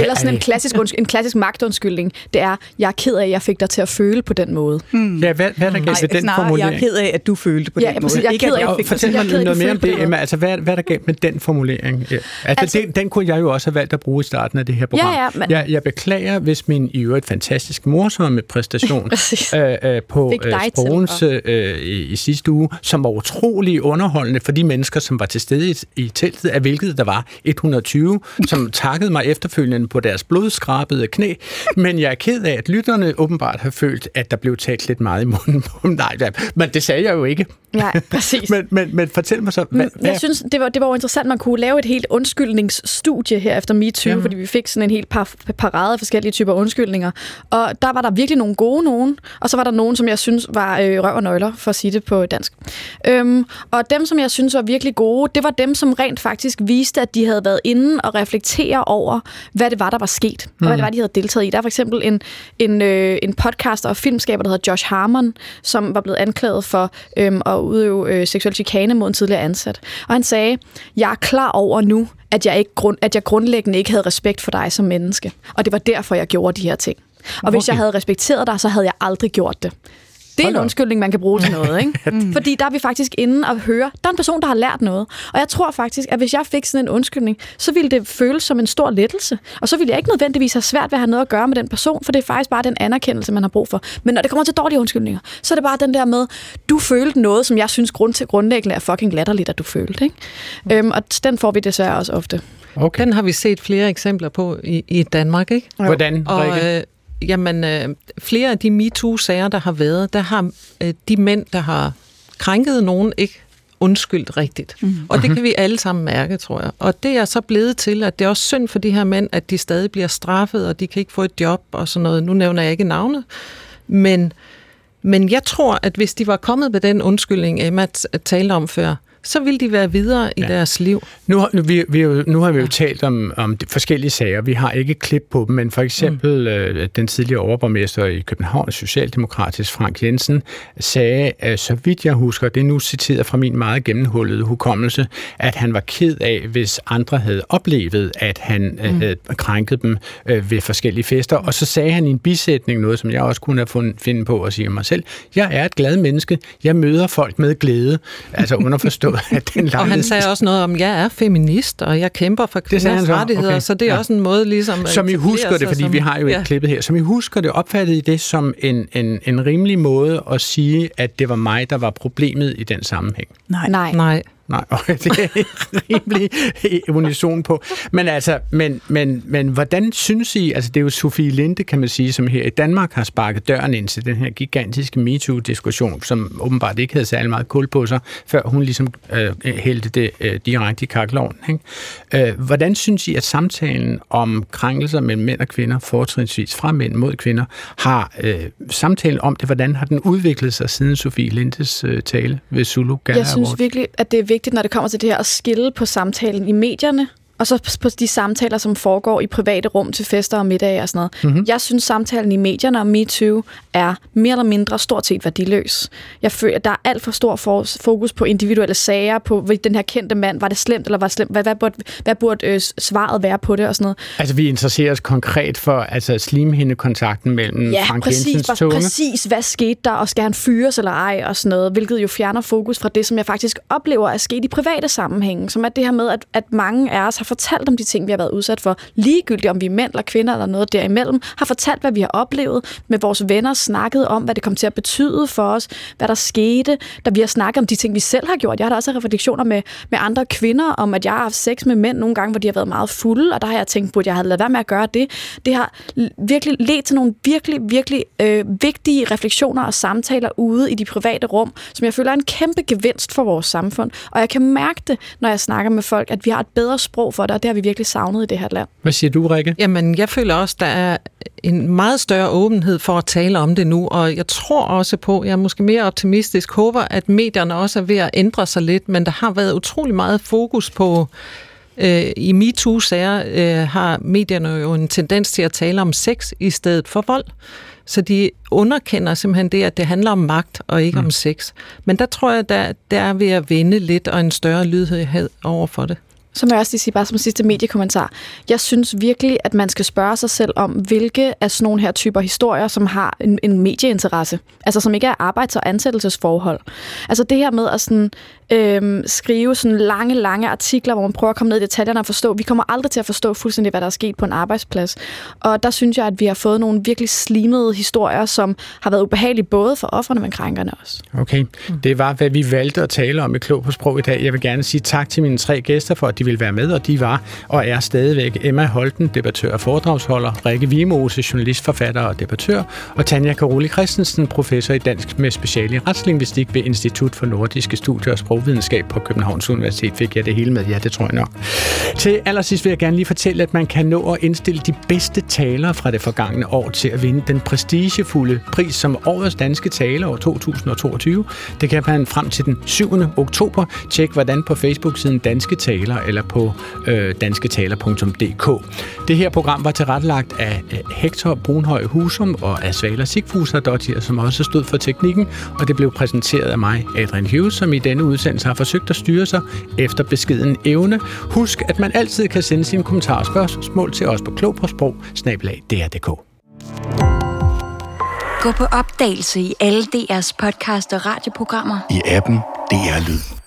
Eller sådan en klassisk, en klassisk magtundskyldning. Det er, jeg er ked af, at jeg fik dig til at føle på den måde. Hmm. Ja, hvad, hvad er der galt med den snarere, formulering? Jeg er ked af, at du følte på ja, den ja, måde. Jeg er ked af, at jeg fik dig til at føle noget mere om det, Emma. Altså, hvad, hvad er der galt med den formulering? Ja. Altså, altså den, den kunne jeg jo også have valgt at bruge i starten af det her program. Ja, ja, men... jeg, jeg beklager, hvis min i øvrigt fantastisk morsomme præstation øh, øh, på Sprogens øh, i, i sidste uge, som var utrolig underholdende for de mennesker, som var til stede i, i teltet, af hvilket der var et hundrede og tyve, som takkede mig efterfølgende på deres blodskrabede knæ. Men jeg er ked af, at lytterne åbenbart har følt, at der blev talt lidt meget i munden på dem. Nej, men det sagde jeg jo ikke. Nej, præcis. men, men, men fortæl mig så. Hvad, jeg synes, det var, det var jo interessant, man kunne lave et helt undskyldningsstudie her efter MeToo, jamen. Fordi vi fik sådan en helt par, parade af forskellige typer undskyldninger. Og der var der virkelig nogle gode nogen, og så var der nogen, som jeg synes var øh, røv og nøgler, for at sige det på dansk. Øhm, og dem, som jeg synes var virkelig gode, det var dem, som rent faktisk viste, at de havde været inde og reflektere over, hvad det var, der var sket, mm-hmm. og hvad det var, de havde deltaget i. Der er for eksempel en, en, øh, en podcaster og filmskaber, der hedder Josh Harmon, som var blevet anklaget for øh, at udøve øh, seksuel chikane mod en tidligere ansat. Og han sagde, jeg er klar over nu, at jeg, ikke grund, at jeg grundlæggende ikke havde respekt for dig som menneske. Og det var derfor, jeg gjorde de her ting. Og okay. Hvis jeg havde respekteret dig, så havde jeg aldrig gjort det. Det er en undskyldning, man kan bruge til noget, ikke? Fordi der er vi faktisk inde og høre, der er en person, der har lært noget. Og jeg tror faktisk, at hvis jeg fik sådan en undskyldning, så ville det føles som en stor lettelse. Og så ville jeg ikke nødvendigvis have svært ved at have noget at gøre med den person, for det er faktisk bare den anerkendelse, man har brug for. Men når det kommer til dårlige undskyldninger, så er det bare den der med, du følte noget, som jeg synes grund til grundlæggende er fucking latterligt, at du følte, ikke? Okay. Øhm, og den får vi desværre også ofte. Okay. Den har vi set flere eksempler på i, i Danmark, ikke? Hvordan, Rikke? Og, øh, Jamen, øh, flere af de MeToo-sager, der har været, der har øh, de mænd, der har krænket nogen, ikke undskyldt rigtigt. Mm. Og det kan vi alle sammen mærke, tror jeg. Og det er så blevet til, at det er også synd for de her mænd, at de stadig bliver straffet, og de kan ikke få et job og sådan noget. Nu nævner jeg ikke navne, men, men jeg tror, at hvis de var kommet med den undskyldning, Emma talte om før, så vil de være videre i ja. Deres liv. Nu, nu, vi, vi, nu har vi jo talt om, om forskellige sager. Vi har ikke klip på dem, men for eksempel mm. øh, den tidligere overborgmester i København, socialdemokratisk Frank Jensen, sagde, øh, så vidt jeg husker, det er nu citeret fra min meget gennemhullede hukommelse, at han var ked af, hvis andre havde oplevet, at han øh, mm. havde krænket dem øh, ved forskellige fester. Og så sagde han i en bisætning noget, som jeg også kunne have fundet, finde på at sige mig selv. Jeg er et glad menneske. Jeg møder folk med glæde. Altså underforstået. Og han sagde også noget om, jeg er feminist, og jeg kæmper for kvinders rettigheder, okay. så det er ja. Også en måde ligesom... Som I husker det, fordi som, vi har jo et ja. Klippet her, som I husker det, opfattede I det som en, en, en rimelig måde at sige, at det var mig, der var problemet i den sammenhæng? Nej. Nej. Nej. Nej, okay, det er rimelig unison på. Men altså, men, men, men hvordan synes I, altså det er jo Sofie Linde, kan man sige, som her i Danmark har sparket døren ind til den her gigantiske MeToo-diskussion, som åbenbart ikke havde særlig meget kul på sig, før hun ligesom øh, hældte det øh, direkte i kakkelovnen, ikke? Øh, hvordan synes I, at samtalen om krænkelser mellem mænd og kvinder, fortrinsvis fra mænd mod kvinder, har øh, samtalen om det, hvordan har den udviklet sig siden Sofie Lindes øh, tale ved Zulu Gala Awards? Jeg synes virkelig, at det er vigtigt, når det kommer til det her, at skille på samtalen i medierne Og så på de samtaler, som foregår i private rum til fester og middage og sådan noget. Mm-hmm. Jeg synes, samtalen i medierne om MeToo er mere eller mindre stort set værdiløs. Jeg føler, at der er alt for stor fokus på individuelle sager, på den her kendte mand, var det slemt eller var det slemt? Hvad, hvad burde, hvad burde øh, svaret være på det og sådan noget? Altså, vi interesserer os konkret for altså, slimhindekontakten mellem ja, Frank præcis, Jensens tunge. Ja, præcis. Hvad skete der, og skal han fyres eller ej og sådan noget, hvilket jo fjerner fokus fra det, som jeg faktisk oplever er sket i private sammenhænge, som er det her med, at, at mange af os har fortalt om de ting, vi har været udsat for. Ligegyldigt om vi er mænd eller kvinder eller noget derimellem, har fortalt, hvad vi har oplevet med vores venner, snakket om, hvad det kom til at betyde for os, hvad der skete, da vi har snakket om de ting, vi selv har gjort. Jeg har da også refleksioner med, med andre kvinder om, at jeg har haft sex med mænd nogle gange, hvor de har været meget fulde, og der har jeg tænkt, burde jeg have ladet være med at gøre det. Det har virkelig ledt til nogle virkelig, virkelig øh, vigtige refleksioner og samtaler ude i de private rum, som jeg føler er en kæmpe gevinst for vores samfund. Og jeg kan mærke det, når jeg snakker med folk, at vi har et bedre sprog for det, og det har vi virkelig savnet i det her land. Hvad siger du, Rikke? Jamen, jeg føler også, der er en meget større åbenhed for at tale om det nu, og jeg tror også på, jeg er måske mere optimistisk, håber, at medierne også er ved at ændre sig lidt, men der har været utrolig meget fokus på, øh, i MeToo-sager øh, har medierne jo en tendens til at tale om sex i stedet for vold. Så de underkender simpelthen det, at det handler om magt og ikke mm. om sex. Men der tror jeg, der, der er ved at vende lidt og en større lydhørhed over for det. Som jeg også lige siger, bare som sidste mediekommentar. Jeg synes virkelig, at man skal spørge sig selv om, hvilke af sådan nogle her typer historier, som har en, en medieinteresse. Altså, som ikke er arbejds- og ansættelsesforhold. Altså, det her med at sådan, øhm, skrive sådan lange, lange artikler, hvor man prøver at komme ned i detaljerne og forstå. Vi kommer aldrig til at forstå fuldstændig, hvad der er sket på en arbejdsplads. Og der synes jeg, at vi har fået nogle virkelig slimede historier, som har været ubehagelige både for offerne, men krænkerne også. Okay, det var, hvad vi valgte at tale om i Klog på Sprog i dag. Jeg vil gerne sige tak til mine tre gæster for, at de vil være med, og de var og er stadigvæk Emma Holten, debattør og foredragsholder, Rikke Viemose, journalist, forfatter og debattør, og Tanja Karoli Christensen, professor i dansk med speciale i retslingvistik ved Institut for Nordiske Studier og Sprogvidenskab på Københavns Universitet. Fik jeg det hele med? Ja, det tror jeg nok. Til allersidst vil jeg gerne lige fortælle, at man kan nå at indstille de bedste talere fra det forgangne år til at vinde den prestigefulde pris som Årets Danske Taler år to tusind og toogtyve. Det kan man frem til den syvende oktober. Tjek hvordan på Facebook-siden Danske Taler eller på øh, dansketaler punktum d k. Det her program var tilrettelagt af øh, Hector Brunhøj Husum og Asvaler Sigfus Adotier, som også stod for teknikken, og det blev præsenteret af mig, Adrian Hughes, som i denne udsendelse har forsøgt at styre sig efter beskeden evne. Husk, at man altid kan sende sine kommentarer og spørgsmål til os på klog på sprog snabel-a d r punktum d k. Gå på opdagelse i alle D R's podcast og radioprogrammer i appen D R Lyd.